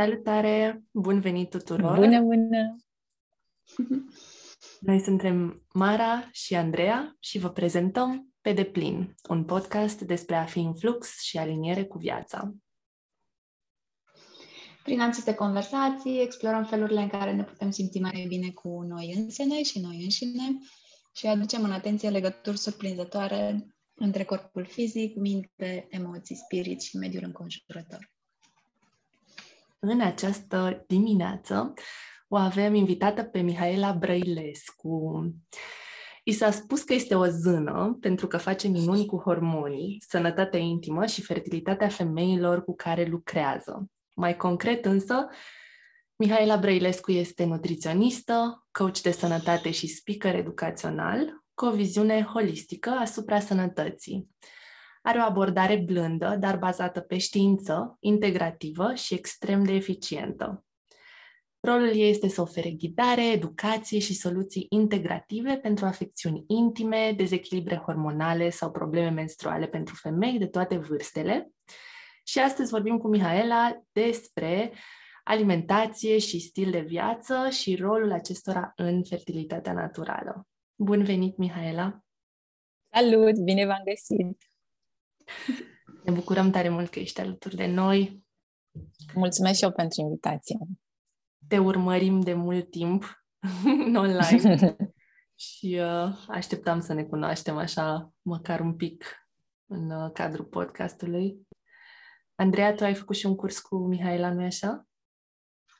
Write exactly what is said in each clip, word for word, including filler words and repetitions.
Salutare! Bun venit tuturor! Bună, bună! Noi suntem Mara și Andreea și vă prezentăm Pe Deplin, un podcast despre a fi în flux și aliniere cu viața. Prin aceste conversații explorăm felurile în care ne putem simți mai bine cu noi însene și noi înșine și aducem în atenție legături surprinzătoare între corpul fizic, minte, emoții, spirit și mediul înconjurător. În această dimineață o avem invitată pe Mihaela Brăilescu. I s-a spus că este o zână pentru că face minuni cu hormonii, sănătatea intimă și fertilitatea femeilor cu care lucrează. Mai concret însă, Mihaela Brăilescu este nutriționistă, coach de sănătate și speaker educațional, cu o viziune holistică asupra sănătății. Are o abordare blândă, dar bazată pe știință, integrativă și extrem de eficientă. Rolul ei este să ofere ghidare, educație și soluții integrative pentru afecțiuni intime, dezechilibre hormonale sau probleme menstruale pentru femei de toate vârstele. Și astăzi vorbim cu Mihaela despre alimentație și stil de viață și rolul acestora în fertilitatea naturală. Bun venit, Mihaela! Salut! Bine v-am găsit! Ne bucurăm tare mult că ești alături de noi. Mulțumesc și eu pentru invitație. Te urmărim de mult timp online și uh, așteptam să ne cunoaștem așa măcar un pic în uh, cadrul podcastului. Andreea, tu ai făcut și un curs cu Mihaela, nu-i așa?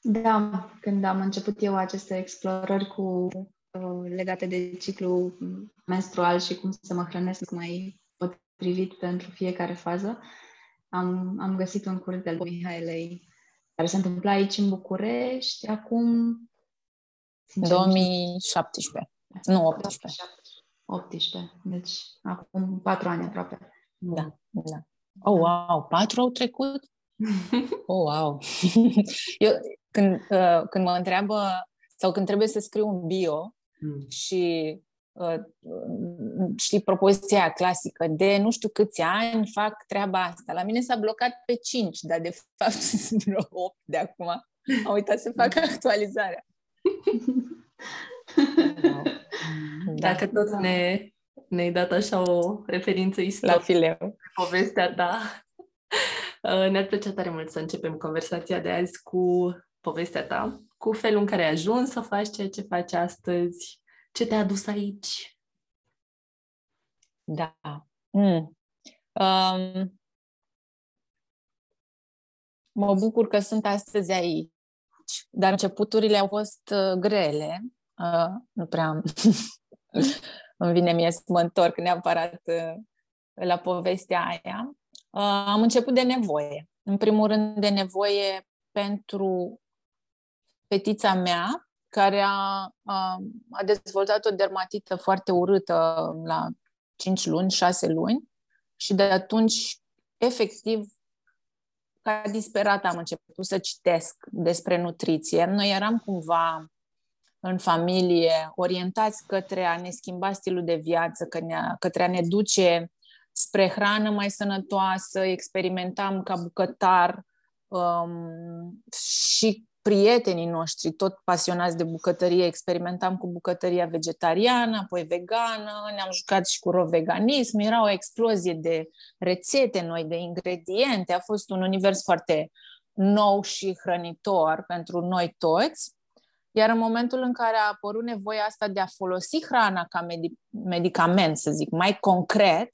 Da, când am început eu aceste explorări cu uh, legate de ciclu menstrual și cum să mă hrănesc mai potrivit pentru fiecare fază, am, am găsit un curs de-al Mihaelei care se întâmpla aici în București acum... două mii șaptesprezece. Nu, optsprezece. optsprezece. Deci acum patru ani aproape. Da, da. Oh, wow! Patru au trecut? Oh, wow! Eu, când, uh, când mă întreabă sau când trebuie să scriu un bio mm. și uh, știi propoziția clasică de nu știu câți ani fac treaba asta. La mine s-a blocat pe cinci, dar de fapt sunt vreo opt de acum. Am uitat să fac actualizarea. Wow. Da. Dacă tot ne... Ne-ai dat așa o referință istorică la fileu, povestea ta. Ne-ar plăcea tare mult să începem conversația de azi cu povestea ta, cu felul în care ai ajuns să faci ceea ce faci astăzi. Ce te-a adus aici? Da. Mm. Um, mă bucur că sunt astăzi aici, dar începuturile au fost grele. Uh, nu prea am... Îmi vine mie să mă întorc neapărat la povestea aia. Am început de nevoie. În primul rând de nevoie pentru fetița mea, care a, a dezvoltat o dermatită foarte urâtă la cinci luni, șase luni și de atunci, efectiv, ca disperat am început să citesc despre nutriție. Noi eram cumva... în familie, orientați către a ne schimba stilul de viață, către a ne duce spre hrană mai sănătoasă, experimentam ca bucătar um, și prietenii noștri, tot pasionați de bucătărie, experimentam cu bucătăria vegetariană, apoi vegană, ne-am jucat și cu roveganism, era o explozie de rețete noi, de ingrediente, a fost un univers foarte nou și hrănitor pentru noi toți. Iar în momentul în care a apărut nevoia asta de a folosi hrana ca medi- medicament, să zic, mai concret,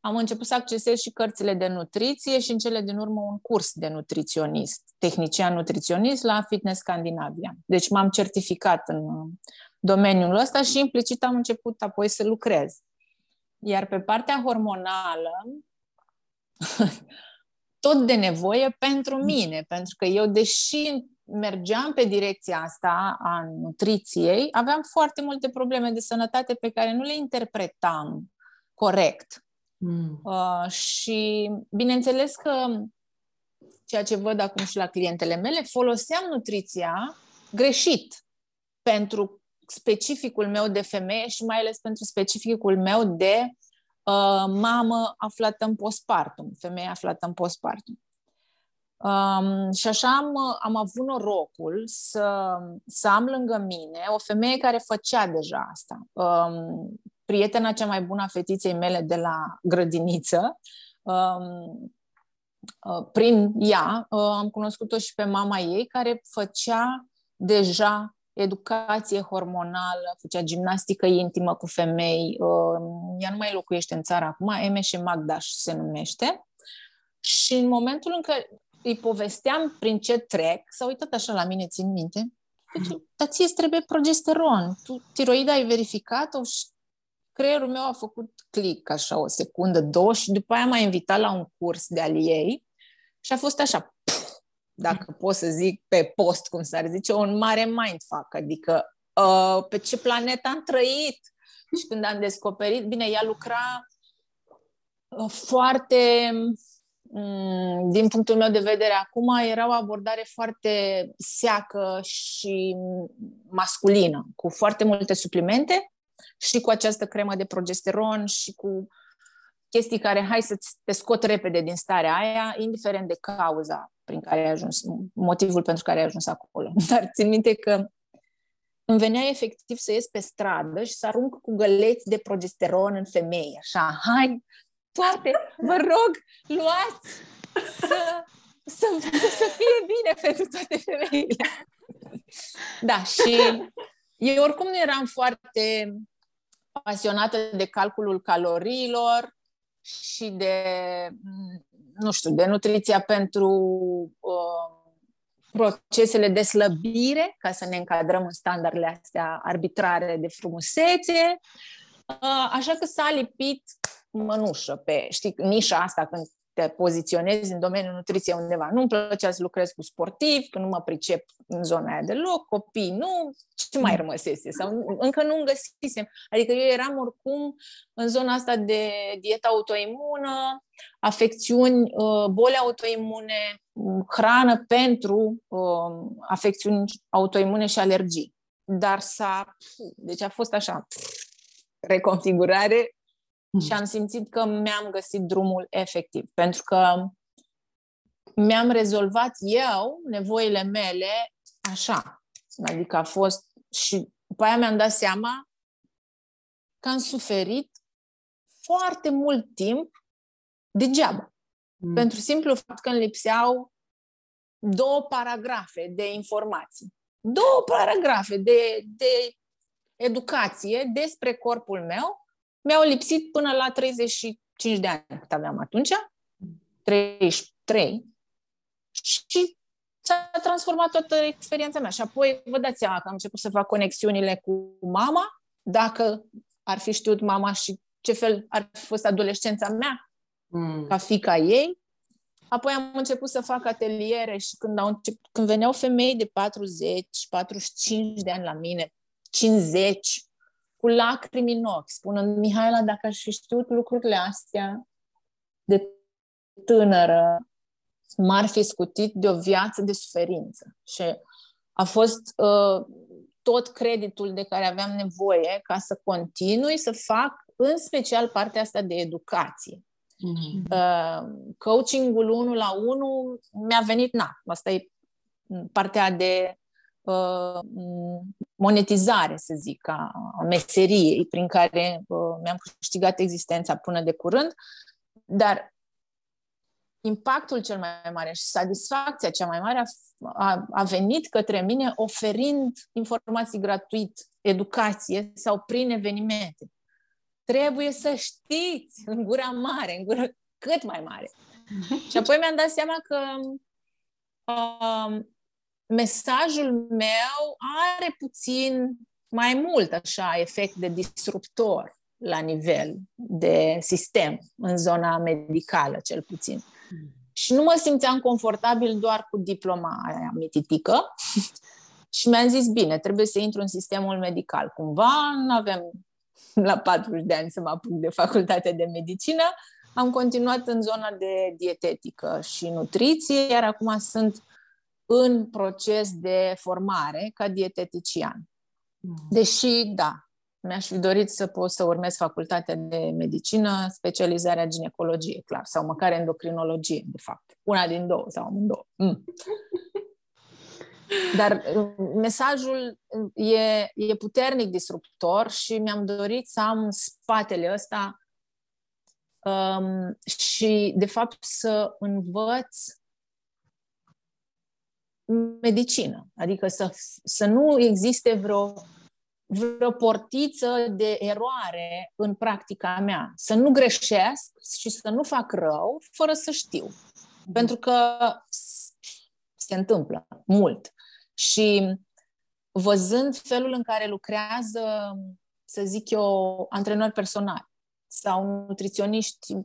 am început să accesez și cărțile de nutriție și în cele din urmă un curs de nutriționist, tehnician nutriționist la Fitness Scandinavia. Deci m-am certificat în domeniul ăsta și implicit am început apoi să lucrez. Iar pe partea hormonală, tot de nevoie pentru mine, pentru că eu, deși mergeam pe direcția asta a nutriției, aveam foarte multe probleme de sănătate pe care nu le interpretam corect. Mm. Uh, și bineînțeles că ceea ce văd acum și la clientele mele, foloseam nutriția greșit pentru specificul meu de femeie și mai ales pentru specificul meu de uh, mamă aflată în postpartum, femeie aflată în postpartum. Um, și așa am, am avut norocul să, să am lângă mine o femeie care făcea deja asta. Um, prietena cea mai bună a fetiței mele de la grădiniță, um, uh, prin ea uh, am cunoscut-o și pe mama ei, care făcea deja educație hormonală, făcea gimnastică intimă cu femei. Uh, ea nu mai locuiește în țară acum, Emese și Magdaș se numește. Și în momentul în care îi povesteam prin ce trec, s-a uitat așa la mine, țin minte, dar ție îți trebuie progesteron, tu tiroida ai verificat-o? Și creierul meu a făcut click așa o secundă, două, și după aia m-a invitat la un curs de-al ei și a fost așa, pf, dacă pot să zic pe post, cum s-ar zice, un mare mindfuck, adică uh, pe ce planetă am trăit. Și când am descoperit, bine, ea lucra uh, foarte... din punctul meu de vedere acum, era o abordare foarte seacă și masculină, cu foarte multe suplimente și cu această cremă de progesteron și cu chestii care, hai să te scot repede din starea aia, indiferent de cauza prin care ai ajuns, motivul pentru care ai ajuns acolo. Dar țin minte că îmi venea efectiv să ies pe stradă și să arunc cu găleți de progesteron în femei, așa, hai... toate, vă rog, luați să, să, să fie bine pentru toate femeile. Da, și eu oricum nu eram foarte pasionată de calculul caloriilor și de, nu știu, de nutriția pentru uh, procesele de slăbire, ca să ne încadrăm în standardele astea arbitrare de frumusețe. Uh, așa că s-a lipit mănușă pe, știi, nișa asta când te poziționezi în domeniul nutriției undeva. Nu-mi plăcea să lucrez cu sportivi, că nu mă pricep în zona aia deloc, copii nu, ce mai rămăsese? Sau încă nu-mi găsisem. Adică eu eram oricum în zona asta de dietă autoimună, afecțiuni, boli autoimune, hrană pentru afecțiuni autoimune și alergii. Dar s-a... Deci a fost așa... reconfigurare. Și am simțit că mi-am găsit drumul efectiv, pentru că mi-am rezolvat eu nevoile mele așa. Adică a fost, și după aia mi-am dat seama că am suferit foarte mult timp degeaba. Mm. Pentru simplu fapt că îmi lipseau două paragrafe de informații. Două paragrafe de, de educație despre corpul meu mi-au lipsit până la treizeci și cinci de ani, cât aveam atunci, treizeci și trei, și s-a transformat toată experiența mea. Și apoi vă dați seama că am început să fac conexiunile cu mama, dacă ar fi știut mama și ce fel ar fi fost adolescența mea, mm. ca fiica ei. Apoi am început să fac ateliere și când, au început, când veneau femei de patruzeci, patruzeci și cinci de ani la mine, cincizeci, cu lacrimi în ochi, spunând, Mihaela, dacă aș fi știut lucrurile astea de tânără, m-ar fi scutit de o viață de suferință. Și a fost uh, tot creditul de care aveam nevoie ca să continui să fac, în special, partea asta de educație. Mm-hmm. Uh, coaching-ul unul la unul mi-a venit, na, asta e partea de monetizare, să zic, a meseriei prin care mi-am câștigat existența până de curând, dar impactul cel mai mare și satisfacția cea mai mare a, a venit către mine oferind informații gratuit, educație sau prin evenimente. Trebuie să știți în gura mare, în gura cât mai mare. Și apoi mi-am dat seama că um, mesajul meu are puțin mai mult așa efect de disruptor la nivel de sistem, în zona medicală cel puțin. Mm. Și nu mă simțeam confortabil doar cu diploma aia mititică și mi-am zis, bine, trebuie să intru în sistemul medical. Cumva nu aveam la patruzeci de ani să mă apuc de facultatea de medicină. Am continuat în zona de dietetică și nutriție, iar acum sunt în proces de formare ca dietetician. Deși, da, Mi-aș fi dorit să pot să urmez facultatea de medicină, specializarea ginecologie, clar, sau măcar endocrinologie, de fapt. Una din două sau amândouă. Mm. Dar mesajul e, e puternic disruptor și mi-am dorit să am spatele ăsta um, și, de fapt, să învăț medicină. Adică să, să nu existe vreo vreo portiță de eroare în practica mea. Să nu greșesc și să nu fac rău fără să știu. Pentru că se întâmplă mult. Și văzând felul în care lucrează, să zic eu, antrenori personali sau nutriționiști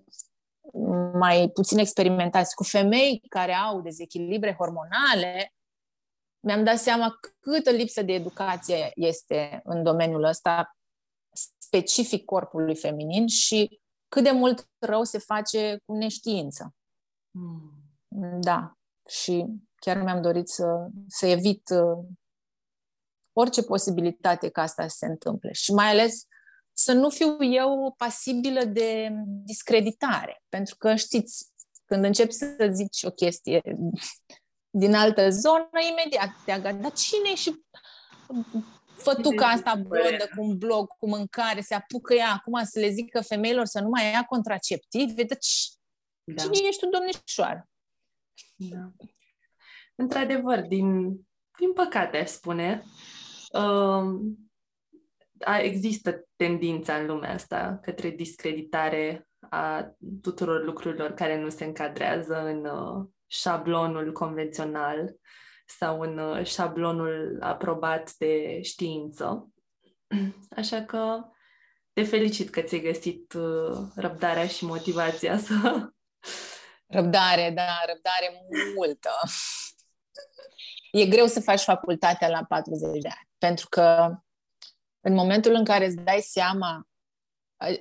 mai puțin experimentați cu femei care au dezechilibre hormonale, mi-am dat seama câtă lipsă de educație este în domeniul ăsta specific corpului feminin și cât de mult rău se face cu neștiință. Mm. Da. Și chiar mi-am dorit să, să evit orice posibilitate ca asta să se întâmple. Și mai ales să nu fiu eu pasibilă de discreditare. Pentru că, știți, când începi să zici o chestie din altă zonă, imediat te agăt. Dar cine și fătuca asta blondă cu un blog, cu mâncare, se apucă ea acum să le zică femeilor să nu mai ia contraceptive? Deci, da. Cine ești tu, domnișoară? Da. Într-adevăr, din, din păcate, aș spune, există tendința în lumea asta către discreditare a tuturor lucrurilor care nu se încadrează în șablonul convențional sau în șablonul aprobat de știință. Așa că te felicit că ți-ai găsit răbdarea și motivația să... Răbdare, da, răbdare multă. E greu să faci facultatea la patruzeci de ani, pentru că în momentul în care îți dai seama,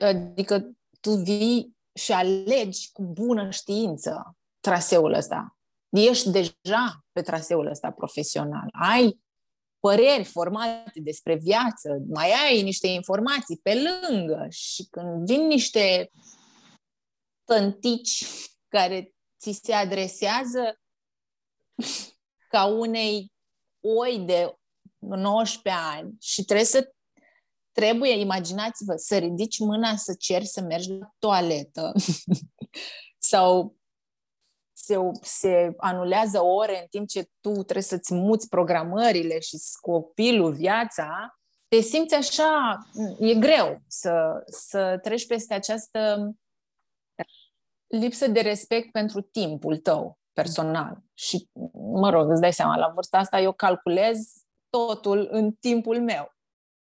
adică tu vii și alegi cu bună știință traseul ăsta. Ești deja pe traseul ăsta profesional. Ai păreri formate despre viață, mai ai niște informații pe lângă și când vin niște tântici care ți se adresează ca unei oi de nouăsprezece ani și trebuie să trebuie, imaginați-vă, să ridici mâna să ceri să mergi la toaletă sau Se, se anulează ore în timp ce tu trebuie să-ți muți programările și copilul, viața, te simți așa, e greu să, să treci peste această lipsă de respect pentru timpul tău personal. Și, mă rog, îți dai seama, la vârsta asta eu calculez totul în timpul meu.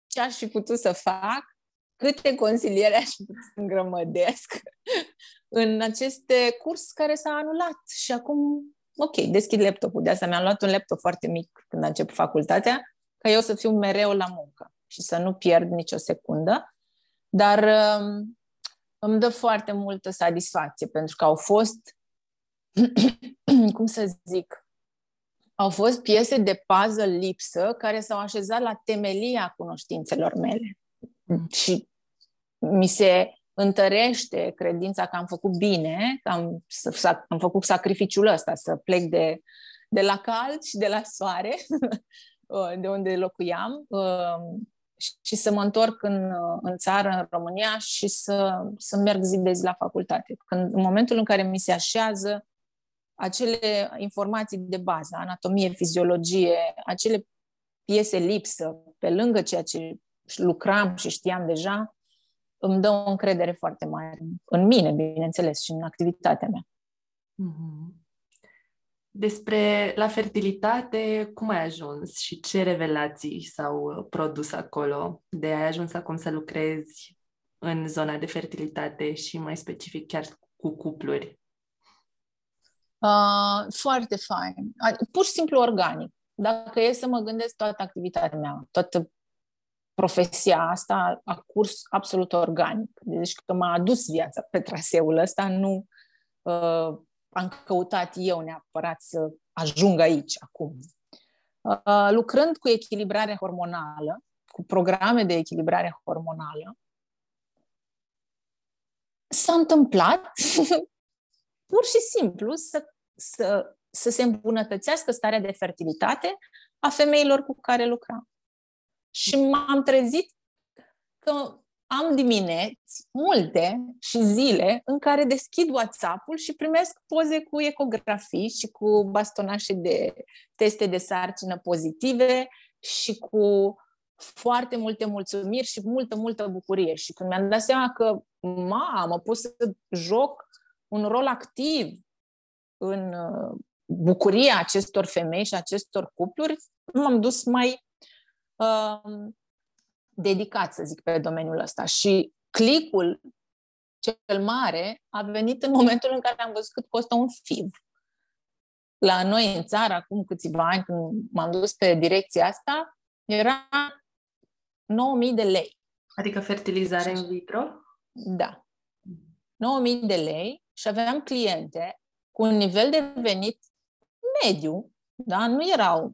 Ce aș fi putut să fac, câte consiliere aș fi putut să îngrămădesc în aceste curs care s-a anulat și acum, ok, deschid laptopul. De asta mi-am luat un laptop foarte mic când a început facultatea, ca eu să fiu mereu la muncă și să nu pierd nicio secundă, dar îmi dă foarte multă satisfacție pentru că au fost, cum să zic, au fost piese de puzzle lipsă care s-au așezat la temelia cunoștințelor mele și mi se întărește credința că am făcut bine, că am, sac, am făcut sacrificiul ăsta, să plec de, de la cald și de la soare, de unde locuiam, și să mă întorc în, în țară, în România, și să, să merg zi de zi la facultate. Când, în momentul în care mi se așează acele informații de bază, anatomie, fiziologie, acele piese lipsă, pe lângă ceea ce lucram și știam deja, îmi dă o încredere foarte mare în mine, bineînțeles, și în activitatea mea. Despre la fertilitate, cum ai ajuns și ce revelații s-au produs acolo de ai ajuns acum să lucrezi în zona de fertilitate și mai specific chiar cu cupluri? Uh, foarte fain. Pur și simplu organic. Dacă e să mă gândesc, toată activitatea mea, toată profesia asta a curs absolut organic. Deci că m-a adus viața pe traseul ăsta, nu uh, am căutat eu neapărat să ajung aici acum. Uh, lucrând cu echilibrare hormonală, cu programe de echilibrare hormonală, s-a întâmplat pur și simplu să, să, să se îmbunătățească starea de fertilitate a femeilor cu care lucram. Și m-am trezit că am dimineți multe și zile în care deschid WhatsApp-ul și primesc poze cu ecografii și cu bastonașe de teste de sarcină pozitive și cu foarte multe mulțumiri și multă, multă bucurie. Și când mi-am dat seama că, mamă, pot să joc un rol activ în bucuria acestor femei și acestor cupluri, m-am dus mai uh, dedicat, să zic, pe domeniul ăsta. Și clicul cel mare a venit în momentul în care am văzut cât costă un F I V. La noi în țară, acum câțiva ani, când m-am dus pe direcția asta, era nouă mii de lei. Adică fertilizare in vitro? Da. nouă mii de lei și aveam cliente cu un nivel de venit mediu, da? Nu erau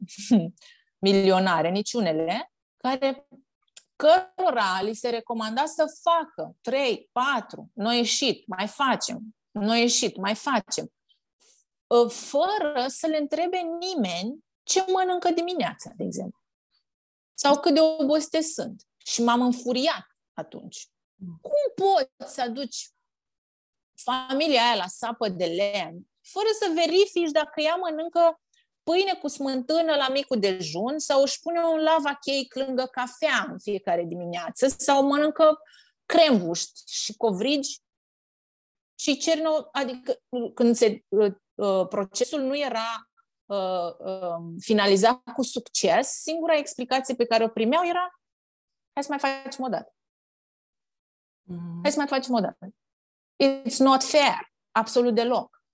milionare niciunele, care cărora li se recomanda să facă trei, patru, nu a ieșit, mai facem, nu a ieșit, mai facem, fără să le întrebe nimeni ce mănâncă dimineața, de exemplu, sau cât de obosite sunt. Și m-am înfuriat atunci. Cum poți să aduci familia aia la sapă de lemn fără să verifici dacă ea mănâncă pâine cu smântână la micul dejun sau își pune un lava cake lângă cafea în fiecare dimineață sau mănâncă crembuști și covrigi și cerno, adică când se, procesul nu era finalizat cu succes, singura explicație pe care o primeau era hai să mai facem o dată. Hai să mai facem o dată. It's not fair. Absolut deloc.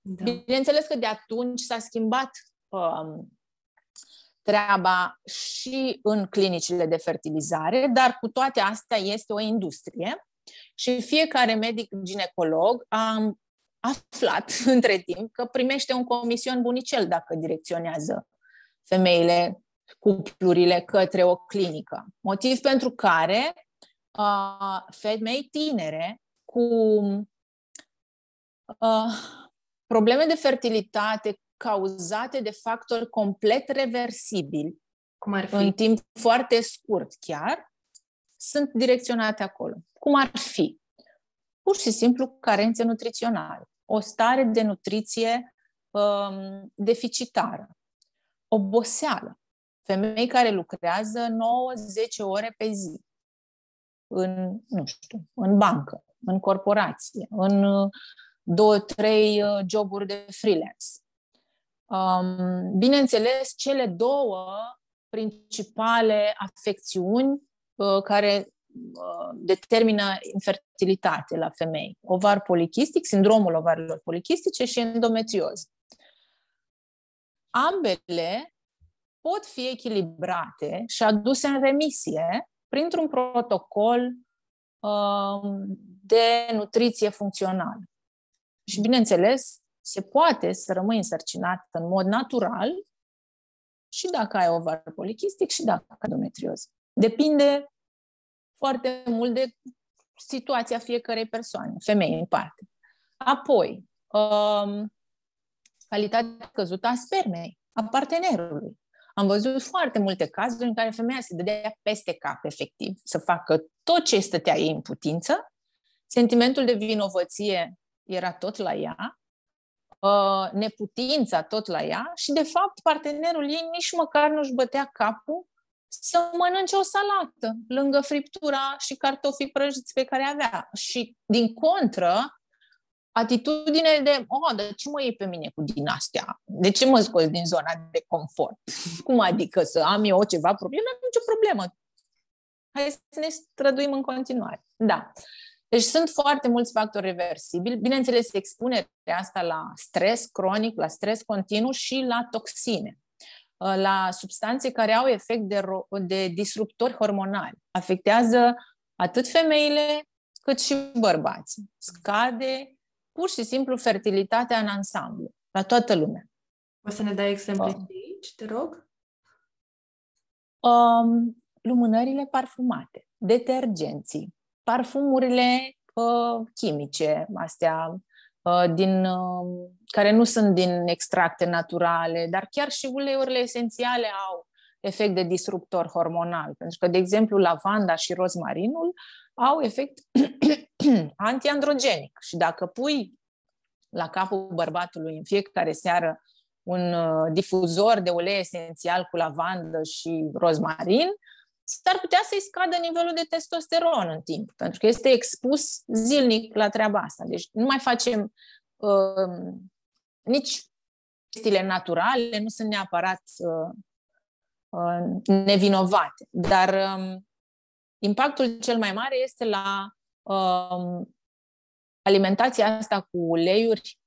Da. Bineînțeles că de atunci s-a schimbat um, treaba și în clinicile de fertilizare, dar cu toate astea este o industrie și fiecare medic ginecolog a aflat între timp că primește un comision bunicel dacă direcționează femeile, cuplurile către o clinică. Motiv pentru care uh, femei tinere cu uh, probleme de fertilitate cauzate de factori complet reversibili, cum ar fi? În timp foarte scurt chiar, sunt direcționate acolo. Cum ar fi? Pur și simplu carențe nutriționale, o stare de nutriție um, deficitară, oboseală. Femei care lucrează nouă zece ore pe zi în, nu știu, în bancă, în corporație, în două, trei joburi de freelance. Bineînțeles, cele două principale afecțiuni care determină infertilitate la femei. Ovar polichistic, sindromul ovarilor polichistice și endometrioză. Ambele pot fi echilibrate și aduse în remisie printr-un protocol de nutriție funcțională. Și, bineînțeles, se poate să rămâi însărcinată în mod natural și dacă ai ovar polichistic și dacă ai endometrioză. Depinde foarte mult de situația fiecărei persoane, femei în parte. Apoi, um, calitatea căzută a spermei, a partenerului. Am văzut foarte multe cazuri în care femeia se dădea peste cap, efectiv, să facă tot ce stătea ei în putință. Sentimentul de vinovăție era tot la ea, neputința tot la ea și, de fapt, partenerul ei nici măcar nu-și bătea capul să mănânce o salată lângă friptura și cartofii prăjiți pe care avea. Și, din contră, atitudine de, oh, de ce mă iei pe mine cu din astea? De ce mă scoți din zona de confort? Cum adică să am eu ceva problemă? Nu am nicio problemă. Hai să ne străduim în continuare. Da. Deci sunt foarte mulți factori reversibili. Bineînțeles, expunerea asta la stres cronic, la stres continuu și la toxine, la substanțe care au efect de, de disruptori hormonali. Afectează atât femeile cât și bărbații. Scade pur și simplu fertilitatea în ansamblu, la toată lumea. O să ne dai exemple de aici, te rog? Um, lumânările parfumate, detergenții, parfumurile uh, chimice, astea, uh, din, uh, care nu sunt din extracte naturale, dar chiar și uleiurile esențiale au efect de disruptor hormonal. Pentru că, de exemplu, lavanda și rozmarinul au efect antiandrogenic. Și dacă pui la capul bărbatului în fiecare seară un difuzor de ulei esențial cu lavandă și rozmarin, s-ar putea să-i scadă nivelul de testosteron în timp, pentru că este expus zilnic la treaba asta. Deci nu mai facem uh, nici chestiile naturale, nu sunt neapărat uh, uh, nevinovate, dar uh, impactul cel mai mare este la uh, alimentația asta cu uleiuri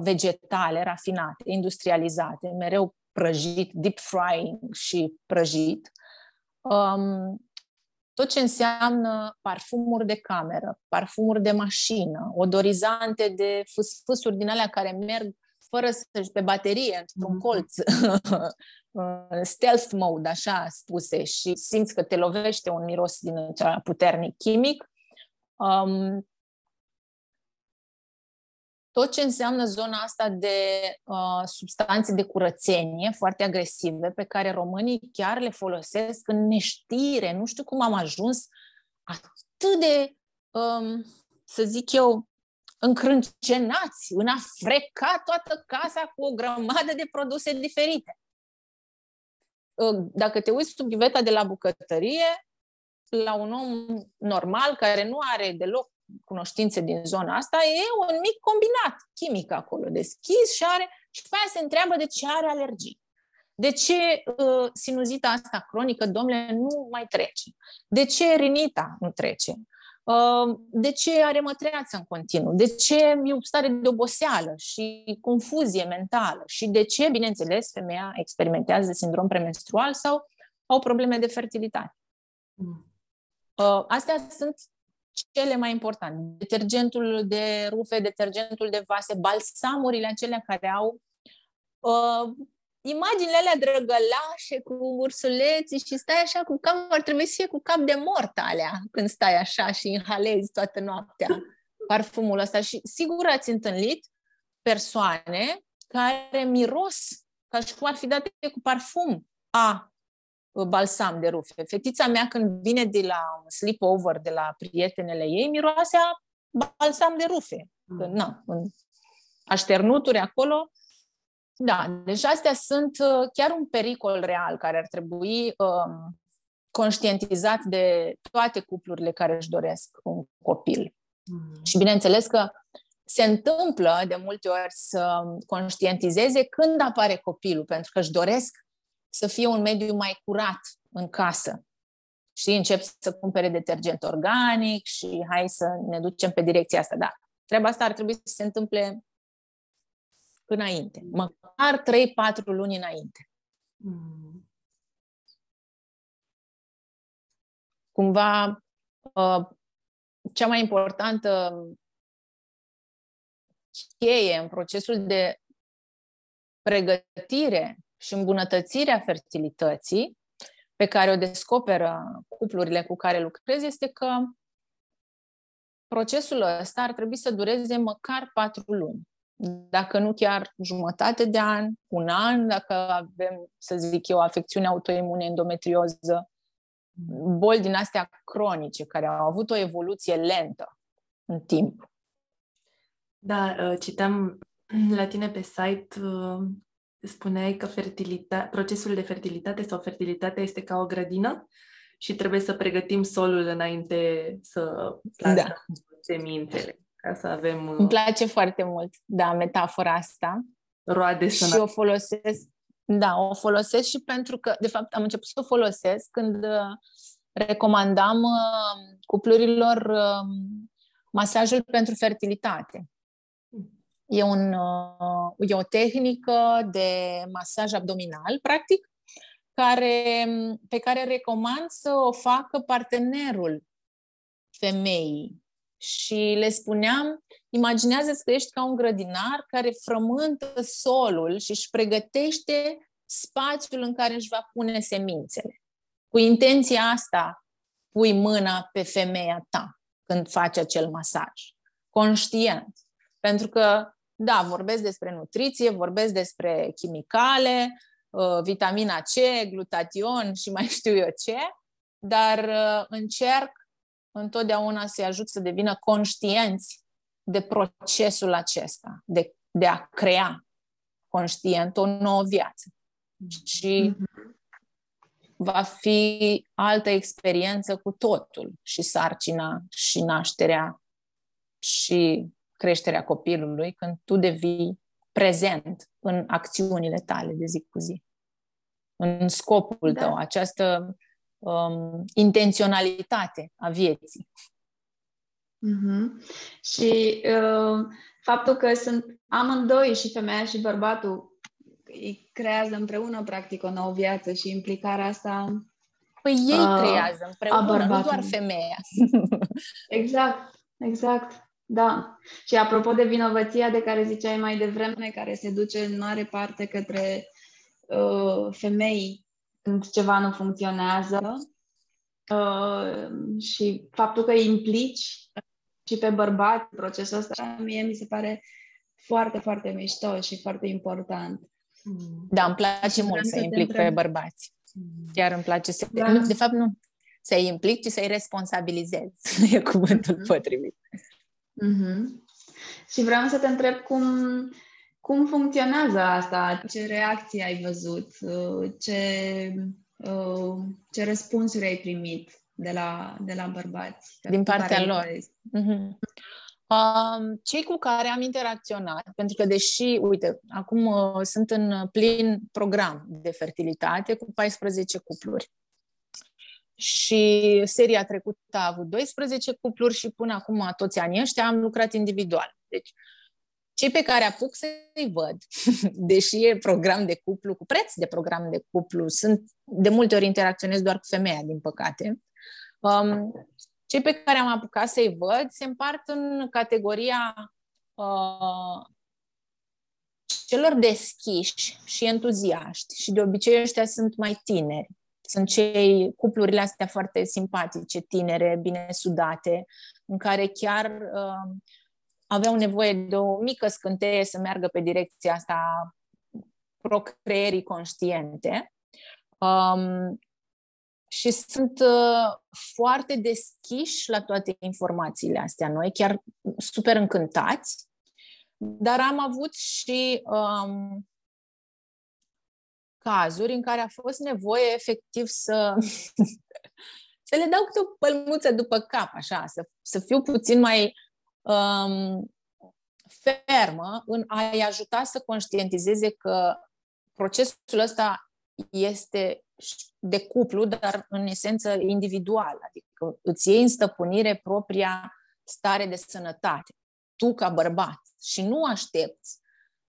vegetale, rafinate, industrializate, mereu prăjit, deep frying și prăjit. Um, tot ce înseamnă parfumuri de cameră, parfumuri de mașină, odorizante de fâsfâsuri din alea care merg fără să-și pe baterie, într-un colț, stealth mode, așa spuse, și simți că te lovește un miros din acela puternic chimic. Um, Tot ce înseamnă zona asta de uh, substanțe de curățenie foarte agresive, pe care românii chiar le folosesc în neștire. Nu știu cum am ajuns atât de, um, să zic eu, încrâncenați în a freca toată casa cu o grămadă de produse diferite. Dacă te uiți sub ghiveta de la bucătărie, la un om normal care nu are deloc cunoștințe din zona asta, e un mic combinat chimic acolo deschis și are, și pe aia se întreabă de ce are alergii. De ce uh, sinuzita asta cronică, domnule, nu mai trece? De ce rinita nu trece? Uh, de ce are mătreață în continuu? De ce e o stare de oboseală și confuzie mentală? Și de ce, bineînțeles, femeia experimentează sindrom premenstrual sau au probleme de fertilitate? Uh, astea sunt cele mai importante. Detergentul de rufe, detergentul de vase, balsamurile acelea care au uh, imaginile alea drăgălașe cu ursuleții și stai așa cu cap, ar trebui să fie cu cap de mort alea când stai așa și inhalezi toată noaptea parfumul ăsta. Și sigur ați întâlnit persoane care miros ca și cum ar fi date cu parfum a balsam de rufe. Fetița mea, când vine de la un sleepover de la prietenele ei, miroase a balsam de rufe. Mm. Na, în așternuturi acolo. Da, deci astea sunt chiar un pericol real care ar trebui um, conștientizat de toate cuplurile care își doresc un copil. Mm. Și bineînțeles că se întâmplă de multe ori să conștientizeze când apare copilul, pentru că își doresc să fie un mediu mai curat în casă. Și încep să cumpere detergent organic și hai să ne ducem pe direcția asta. Da, treaba asta ar trebui să se întâmple înainte. Măcar trei patru luni înainte. Mm. Cumva cea mai importantă cheie în procesul de pregătire și îmbunătățirea fertilității pe care o descoperă cuplurile cu care lucrez este că procesul ăsta ar trebui să dureze măcar patru luni. Dacă nu chiar jumătate de an, un an, dacă avem, să zic eu, afecțiuni autoimune, endometrioză, boli din astea cronice care au avut o evoluție lentă în timp. Da, citeam la tine pe site, spuneai că fertilita- procesul de fertilitate sau fertilitatea este ca o grădină și trebuie să pregătim solul înainte să plantăm da. semințele, ca să avem... Îmi place foarte mult, da, metafora asta. Roade sănătoase. Și o folosesc, da, o folosesc și pentru că, de fapt, am început să o folosesc când recomandam cuplurilor masajul pentru fertilitate. E, un, e o tehnică de masaj abdominal, practic, care, pe care recomand să o facă partenerul femeii. Și le spuneam, imaginează-ți că ești ca un grădinar care frământă solul și își pregătește spațiul în care își va pune semințele. Cu intenția asta pui mâna pe femeia ta când faci acel masaj. Conștient. Pentru că, da, vorbesc despre nutriție, vorbesc despre chimicale, vitamina C, glutation și mai știu eu ce, dar încerc întotdeauna să-i ajut să devină conștienți de procesul acesta, de, de a crea conștient o nouă viață. Și mm-hmm. va fi altă experiență cu totul, și sarcina, și nașterea, și creșterea copilului, când tu devii prezent în acțiunile tale de zi cu zi, în scopul da. tău, această um, intenționalitate a vieții. Mm-hmm. Și uh, faptul că sunt amândoi, și femeia și bărbatul, îi creează împreună, practic, o nouă viață, și implicarea asta... Păi ei uh, creează împreună, nu doar femeia. Exact, exact. Da. Și apropo de vinovăția de care ziceai mai devreme, care se duce în mare parte către uh, femei când ceva nu funcționează, uh, și faptul că îi implici și pe bărbați procesul ăsta, mie mi se pare foarte, foarte mișto și foarte important. Da, îmi place mult să implic pe bărbați. Chiar îmi place să... Da. Nu, de fapt, nu să-i implic, ci să-i responsabilizez. E cuvântul potrivit. Mm-hmm. Și vreau să te întreb cum, cum funcționează asta? Ce reacții ai văzut? Ce, ce răspunsuri ai primit de la, de la bărbați? Din partea lor. Mm-hmm. Cei cu care am interacționat, pentru că deși, uite, acum sunt în plin program de fertilitate cu paisprezece cupluri. Și seria trecută a avut doisprezece cupluri și până acum, toți anii ăștia, am lucrat individual. Deci, cei pe care apuc să-i văd, deși e program de cuplu, cu preț de program de cuplu, sunt, de multe ori interacționez doar cu femeia, din păcate. Um, cei pe care am apucat să-i văd se împart în categoria uh, celor deschiși și entuziaști. Și de obicei ăștia sunt mai tineri. Sunt cei, cuplurile astea foarte simpatice, tinere, bine sudate, în care chiar uh, aveau nevoie de o mică scânteie să meargă pe direcția asta procreierii conștiente. Um, și sunt uh, foarte deschiși la toate informațiile astea noi, chiar super încântați. Dar am avut și... Um, cazuri în care a fost nevoie efectiv să, să le dau câte o pălmuță după cap, așa, să, să fiu puțin mai um, fermă în a-i ajuta să conștientizeze că procesul ăsta este de cuplu, dar în esență individual, adică îți iei în stăpânire propria stare de sănătate, tu ca bărbat, și nu aștepți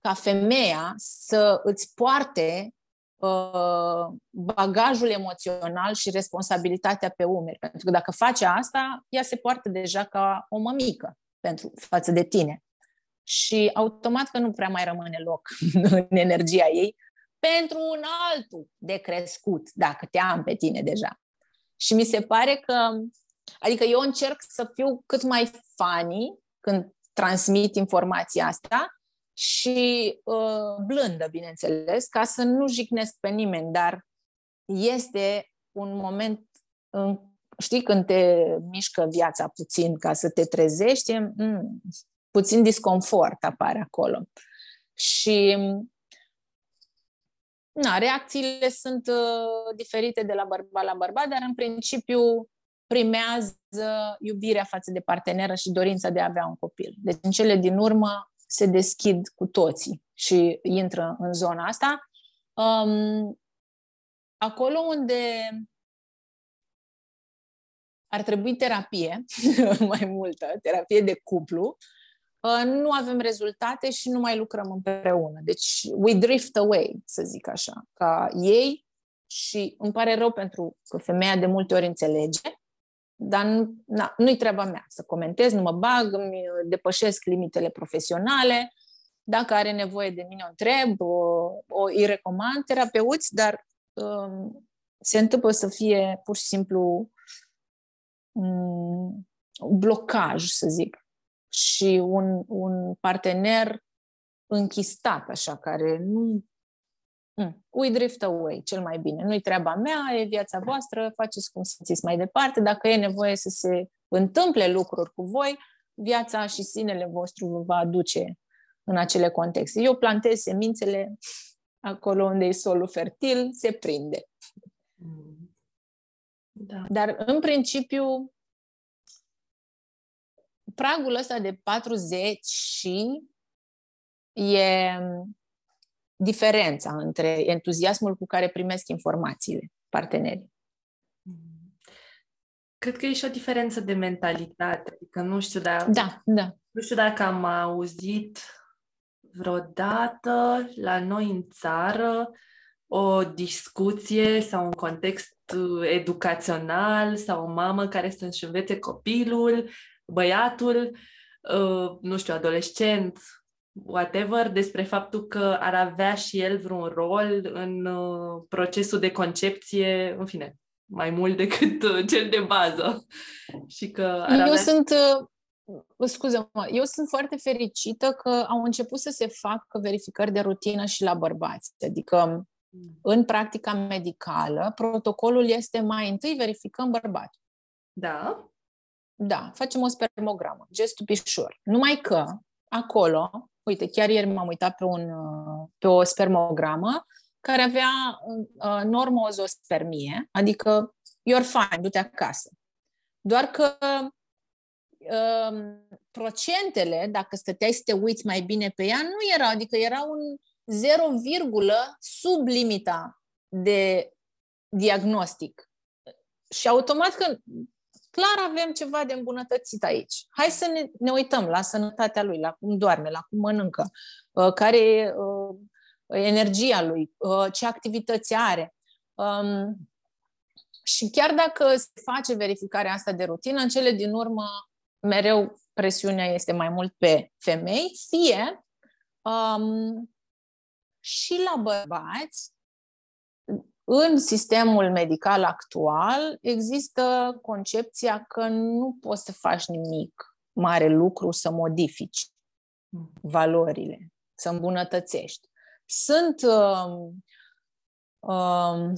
ca femeia să îți poarte bagajul emoțional și responsabilitatea pe umeri. Pentru că dacă face asta, ea se poartă deja ca o mămică pentru, față de tine. Și automat că nu prea mai rămâne loc în energia ei pentru un altul de crescut, dacă te am pe tine deja. Și mi se pare că... Adică eu încerc să fiu cât mai funny când transmit informația asta, și uh, blândă, bineînțeles, ca să nu jignesc pe nimeni, dar este un moment, în, știi, când te mișcă viața puțin ca să te trezești, e, mm, puțin disconfort apare acolo. Și na, reacțiile sunt uh, diferite de la bărbat la bărbat, dar în principiu primează iubirea față de parteneră și dorința de a avea un copil. Deci în cele din urmă se deschid cu toții și intră în zona asta. Um, acolo unde ar trebui terapie, mai multă, terapie de cuplu, uh, nu avem rezultate și nu mai lucrăm împreună. Deci we drift away, să zic așa, ca ei, și îmi pare rău pentru că femeia de multe ori înțelege, dar nu, na, nu-i treaba mea să comentez, nu mă bag, îmi depășesc limitele profesionale. Dacă are nevoie de mine, o întreb, o, o, îi recomand terapeuți, dar um, Se întâmplă să fie pur și simplu un blocaj, să zic, și un, un partener închistat, așa, care nu... We drift away, cel mai bine. Nu-i treaba mea, e viața voastră, faceți cum simțiți mai departe. Dacă e nevoie să se întâmple lucruri cu voi, viața și sinele vostru vă va aduce în acele contexte. Eu plantez semințele acolo unde e solul fertil, se prinde. Da. Dar, în principiu, pragul ăsta de patruzeci și e diferența între entuziasmul cu care primesc informațiile partenerii. Cred că e și o diferență de mentalitate. Adică nu știu dacă, da, da. Nu știu dacă am auzit vreodată la noi în țară o discuție sau un context educațional sau o mamă care să-și învețe copilul, băiatul, nu știu, adolescent, whatever, despre faptul că ar avea și el vreun rol în procesul de concepție, în fine, mai mult decât cel de bază. Și că ar eu avea... sunt, scuze-mă, eu sunt foarte fericită că au început să se facă verificări de rutină și la bărbați. Adică, în practica medicală, protocolul este mai întâi verificăm bărbatul. Da? Da, facem o spermogramă, just to be sure. Numai că acolo, uite, chiar ieri m-am uitat pe, un, pe o spermogramă care avea uh, normozospermie, adică you're fine, du-te acasă. Doar că uh, procentele, dacă stăteai să te uiți mai bine pe ea, nu erau, adică era un zero, sub limita de diagnostic. Și automat că clar avem ceva de îmbunătățit aici. Hai să ne, ne uităm la sănătatea lui, la cum doarme, la cum mănâncă, uh, care e uh, energia lui, uh, ce activități are. Um, și chiar dacă se face verificarea asta de rutină, în cele din urmă mereu presiunea este mai mult pe femei, fie um, și la bărbați. În sistemul medical actual există concepția că nu poți să faci nimic mare lucru să modifici valorile, să îmbunătățești. Sunt uh, uh,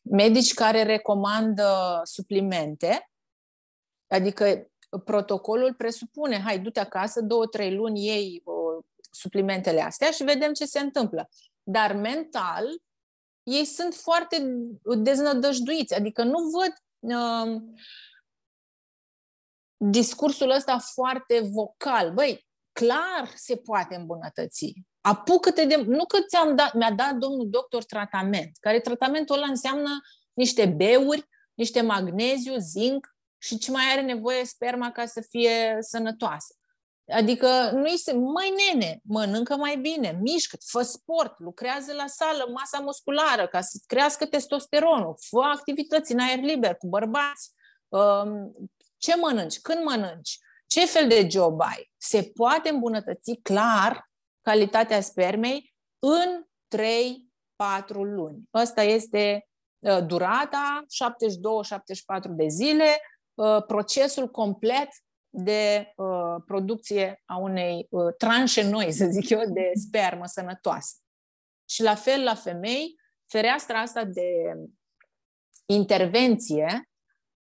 medici care recomandă suplimente, adică protocolul presupune, hai, du-te acasă, două, trei luni iei uh, suplimentele astea și vedem ce se întâmplă. Dar mental, ei sunt foarte deznădăjduiți, adică nu văd uh, discursul ăsta foarte vocal. Băi, clar se poate îmbunătăți. Apucă-te de... Nu că ți-am dat, mi-a dat domnul doctor tratament, care tratamentul ăla înseamnă niște B-uri, niște magneziu, zinc și ce mai are nevoie sperma ca să fie sănătoasă. Adică nu este, măi nene, mănâncă mai bine, mișcă-te, fă sport, lucrează la sală, masa musculară ca să crească testosteronul, fă activități în aer liber cu bărbați, ce mănânci, când mănânci, ce fel de job ai. Se poate îmbunătăți clar calitatea spermei în trei patru luni. Asta este durata, șaptezeci și două șaptezeci și patru de zile, procesul complet de uh, producție a unei uh, tranșe noi, să zic eu, de spermă sănătoasă. Și la fel la femei, fereastra asta de intervenție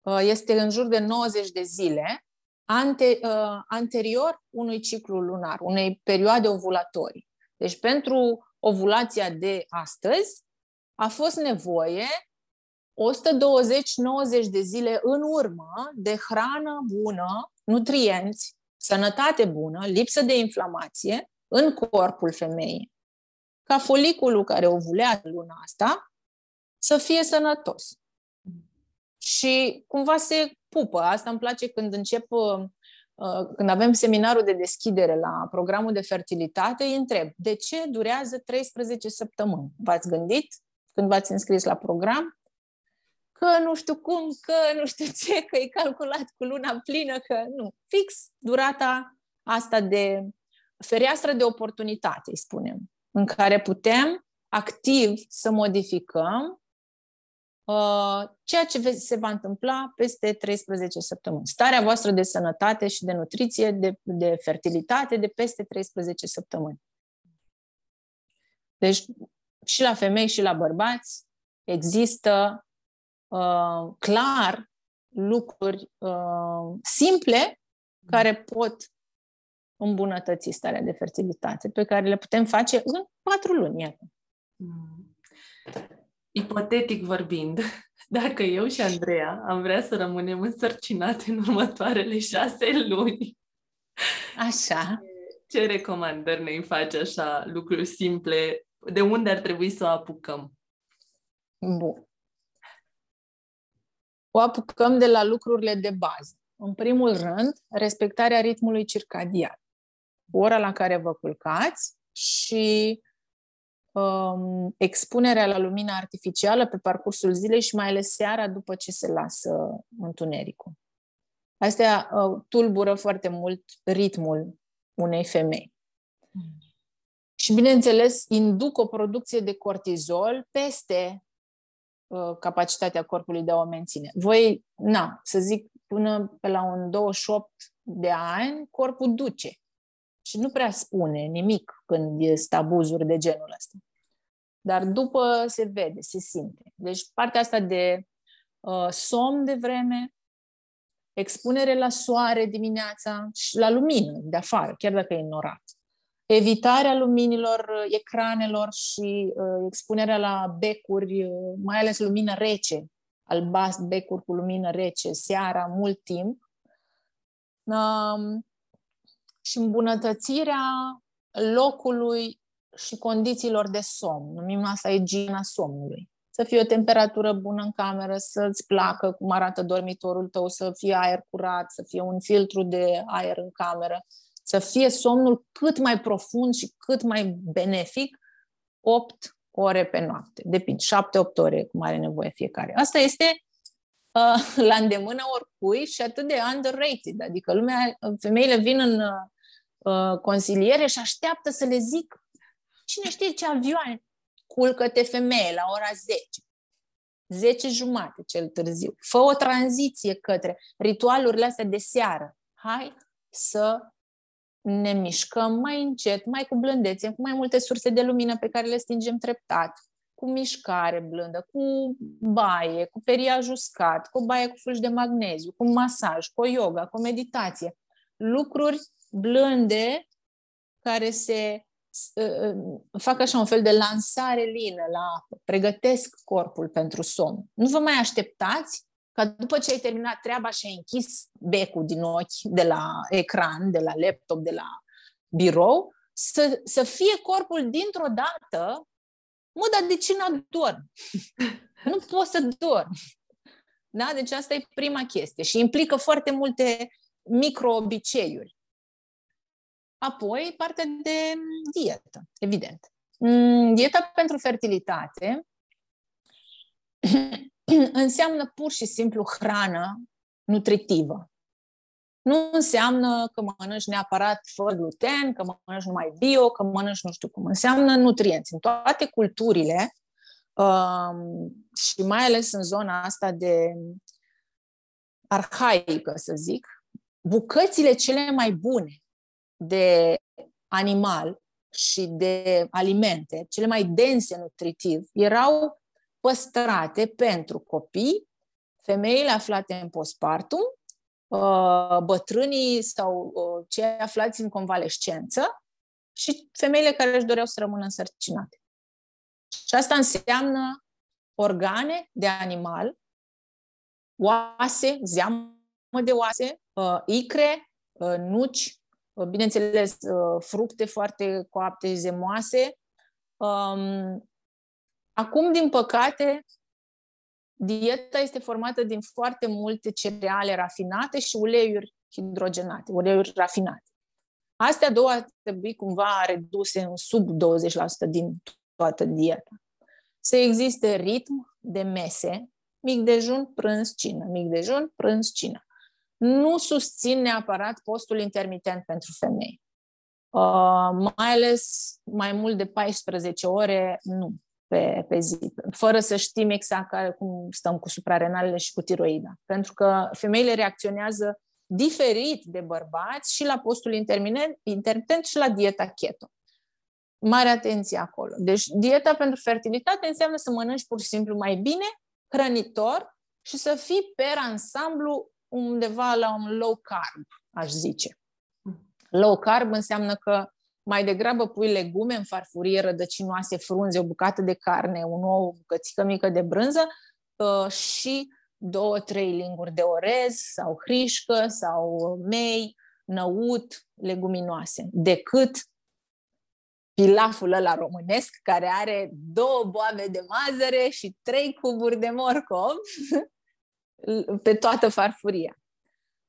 uh, este în jur de nouăzeci de zile ante, uh, anterior unui ciclu lunar, unei perioade ovulatorii. Deci pentru ovulația de astăzi a fost nevoie o sută douăzeci nouăzeci de zile în urmă de hrană bună, nutrienți, sănătate bună, lipsă de inflamație în corpul femeii, ca foliculul care ovulează luna asta să fie sănătos. Și cumva se pupă. Asta îmi place când încep, când avem seminarul de deschidere la programul de fertilitate, îi întreb, de ce durează treisprezece săptămâni? V-ați gândit când v-ați înscris la program? Că nu știu cum, că nu știu ce, că e calculat cu luna plină, că nu. Fix durata asta de fereastră de oportunitate, îi spunem, în care putem activ să modificăm ceea ce se va întâmpla peste treisprezece săptămâni. Starea voastră de sănătate și de nutriție, de, de fertilitate, de peste treisprezece săptămâni. Deci și la femei și la bărbați există uh, clar lucruri uh, simple care pot îmbunătăți starea de fertilitate, pe care le putem face în patru luni. Iată. Mm. Ipotetic vorbind, dacă eu și Andreea am vrea să rămânem însărcinate în următoarele șase luni, așa, ce recomandări ne-i faci așa, lucruri simple, de unde ar trebui să o apucăm? Bun. O apucăm de la lucrurile de bază. În primul rând, respectarea ritmului circadian. Ora la care vă culcați și um, expunerea la lumina artificială pe parcursul zilei și mai ales seara după ce se lasă întunericul. Astea uh, tulbură foarte mult ritmul unei femei. Mm. Și, bineînțeles, induc o producție de cortizol peste uh, capacitatea corpului de a o menține. Voi, na, să zic, până pe la un douăzeci și opt de ani, corpul duce. Și nu prea spune nimic când este abuzuri de genul ăsta. Dar după se vede, se simte. Deci partea asta de uh, somn de vreme, expunere la soare dimineața și la lumină de afară, chiar dacă e înorat. Evitarea luminilor, ecranelor și uh, expunerea la becuri, uh, mai ales lumină rece, albast, becuri cu lumină rece, seara, mult timp. Um, și îmbunătățirea locului și condițiilor de somn. Numim asta igiena somnului. Să fie o temperatură bună în cameră, să-ți placă cum arată dormitorul tău, să fie aer curat, să fie un filtru de aer în cameră, să fie somnul cât mai profund și cât mai benefic, opt ore pe noapte. Depinde, șapte opt ore, cum are nevoie fiecare. Asta este uh, la îndemână oricui și atât de underrated. Adică lumea, femeile vin în uh, consiliere și așteaptă să le zic cine știe ce avioane. Culcă-te, femeie, la ora zece, zece jumate cel târziu. Fă o tranziție către ritualurile astea de seară. Hai să ne mișcăm mai încet, mai cu blândețe, cu mai multe surse de lumină pe care le stingem treptat, cu mișcare blândă, cu baie, cu periaj uscat, cu baie cu fulgi de magneziu, cu masaj, cu yoga, cu meditație. Lucruri blânde care se fac așa un fel de lansare lină la apă. Pregătesc corpul pentru somn. Nu vă mai așteptați ca după ce ai terminat treaba și ai închis becul din ochi de la ecran, de la laptop, de la birou, să, să fie corpul dintr-o dată, mă, dar de ce n-a dorm? Nu pot să dorm. Da? Deci asta e prima chestie și implică foarte multe micro-obiceiuri. Apoi, partea de dietă, evident. Dieta pentru fertilitate înseamnă pur și simplu hrană nutritivă. Nu înseamnă că mănânci neapărat fără gluten, că mănânci numai bio, că mănânci nu știu cum. Înseamnă nutrienți. În toate culturile și mai ales în zona asta de arhaică, să zic, bucățile cele mai bune de animal și de alimente, cele mai dense nutritiv, erau păstrate pentru copii, femeile aflate în postpartum, bătrânii sau cei aflați în convalescență și femeile care își doreau să rămână însărcinate. Și asta înseamnă organe de animal, oase, zeamă de oase, icre, nuci, bineînțeles, fructe foarte coapte, zemoase. Acum, din păcate, dieta este formată din foarte multe cereale rafinate și uleiuri hidrogenate, uleiuri rafinate. Astea două ar trebui cumva reduse în sub douăzeci la sută din toată dieta. Să existe ritm de mese, mic dejun, prânz, cină, mic dejun, prânz, cină. Nu susțin neapărat postul intermitent pentru femei. Uh, mai ales mai mult de paisprezece ore, nu. pe, pe zi, fără să știm exact care, cum stăm cu suprarenalele și cu tiroida. Pentru că femeile reacționează diferit de bărbați și la postul intermitent și la dieta keto. Mare atenție acolo. Deci dieta pentru fertilitate înseamnă să mănânci pur și simplu mai bine, hrănitor și să fii per ansamblu undeva la un low carb, aș zice. Low carb înseamnă că mai degrabă pui legume în farfurie rădăcinoase, frunze, o bucată de carne, un ou, o bucățică mică de brânză și două, trei linguri de orez sau hrișcă sau mei, năut, leguminoase, decât pilaful ăla românesc care are două boabe de mazăre și trei cuburi de morcov pe toată farfuria.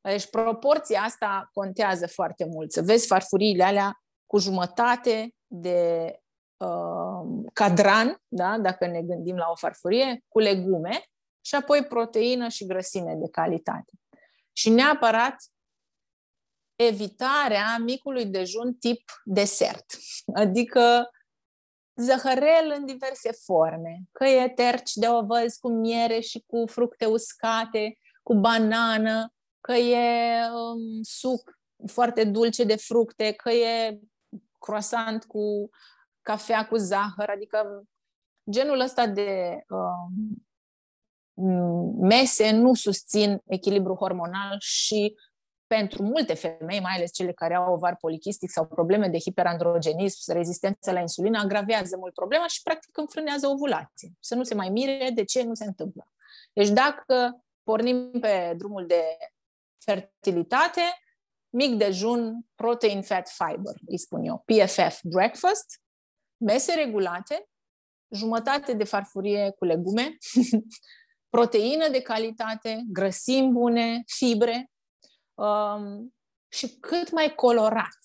Deci proporția asta contează foarte mult. Să vezi farfuriile alea cu jumătate de uh, cadran, da? Dacă ne gândim la o farfurie, cu legume și apoi proteină și grăsime de calitate. Și neapărat evitarea micului dejun tip desert, adică zăhărel în diverse forme, că e terci de ovăz cu miere și cu fructe uscate, cu banană, că e um, suc foarte dulce de fructe, că e croissant cu cafea cu zahăr, adică genul ăsta de um, mese nu susțin echilibru hormonal și pentru multe femei, mai ales cele care au ovar polichistic sau probleme de hiperandrogenism, rezistență la insulină, agravează mult problema și practic înfrânează ovulație. Să nu se mai mire de ce nu se întâmplă. Deci dacă pornim pe drumul de fertilitate, mic dejun, protein, fat, fiber, îi spun eu, P F F breakfast, mese regulate, jumătate de farfurie cu legume, proteină de calitate, grăsimi bune, fibre, Um, și cât mai colorat.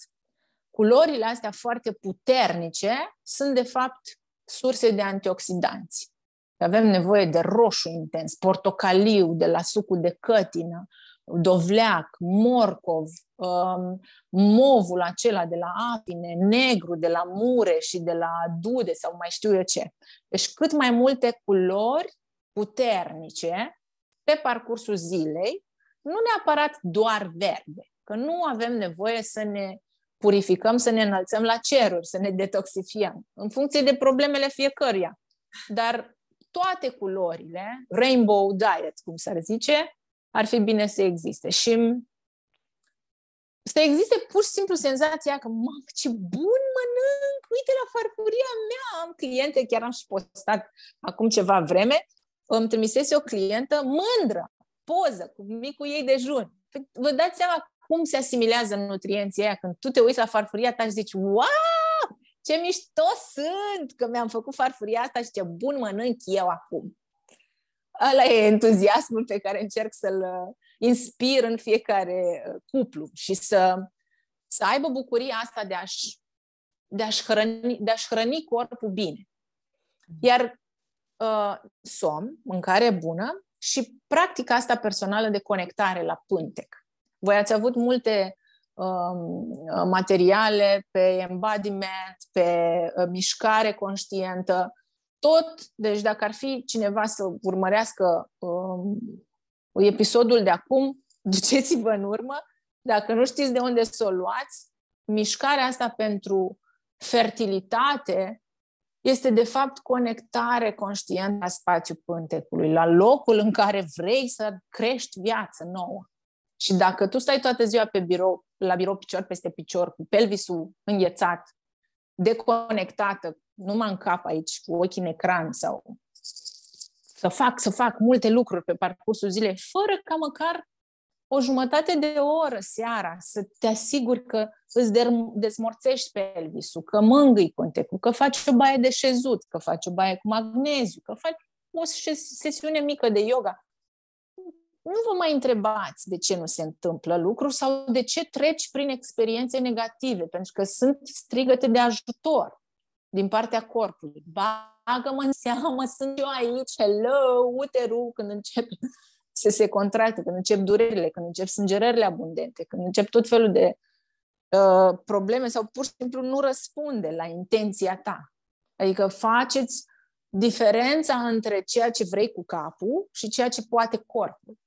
Culorile astea foarte puternice sunt, de fapt, surse de antioxidanți. Avem nevoie de roșu intens, portocaliu, de la sucul de cătină, dovleac, morcov, um, movul acela de la apine, negru, de la mure și de la dude sau mai știu eu ce. Deci cât mai multe culori puternice pe parcursul zilei, nu neapărat doar verde, că nu avem nevoie să ne purificăm, să ne înălțăm la ceruri, să ne detoxifiem, în funcție de problemele fiecăruia. Dar toate culorile, rainbow diet, cum s-ar zice, ar fi bine să existe. Și să existe pur și simplu senzația că, mamă, ce bun mănânc, uite la farfuria mea, am cliente, chiar am și postat acum ceva vreme, îmi trimisese o clientă mândră, poză cu micul ei dejun. Vă dați seama cum se asimilează nutrienții aia. Când tu te uiți la farfuria ta și zici, wow, ce mișto sunt că mi-am făcut farfuria asta și ce bun mănânc eu acum. Ăla e entuziasmul pe care încerc să-l inspir în fiecare cuplu și să, să aibă bucuria asta de a-și, de a-și hrăni, de a-și hrăni corpul bine. Iar uh, somn, mâncare bună, și practica asta personală de conectare la pântec. Voi ați avut multe um, materiale pe embodiment, pe uh, mișcare conștientă, tot. Deci dacă ar fi cineva să urmărească um, episodul de acum, duceți-vă în urmă. Dacă nu știți de unde să o luați, mișcarea asta pentru fertilitate este, de fapt, conectare conștientă la spațiul pântecului, la locul în care vrei să crești viață nouă. Și dacă tu stai toată ziua pe birou, la birou picior peste picior, cu pelvisul înghețat, deconectată, numai în cap aici, cu ochii în ecran, sau să fac, să fac multe lucruri pe parcursul zilei, fără ca măcar o jumătate de oră seara să te asiguri că îți dezmorțești pelvisul, că mângâi pântecul, că faci o baie de șezut, că faci o baie cu magneziu, că faci o sesiune mică de yoga. Nu vă mai întrebați de ce nu se întâmplă lucruri sau de ce treci prin experiențe negative, pentru că sunt strigăte de ajutor din partea corpului. Bagă-mă în seamă, sunt eu aici, hello, uterul, când începe să se contracte, când încep durerile, când încep sângerările abundente, când încep tot felul de uh, probleme sau pur și simplu nu răspunde la intenția ta. Adică faceți diferența între ceea ce vrei cu capul și ceea ce poate corpul.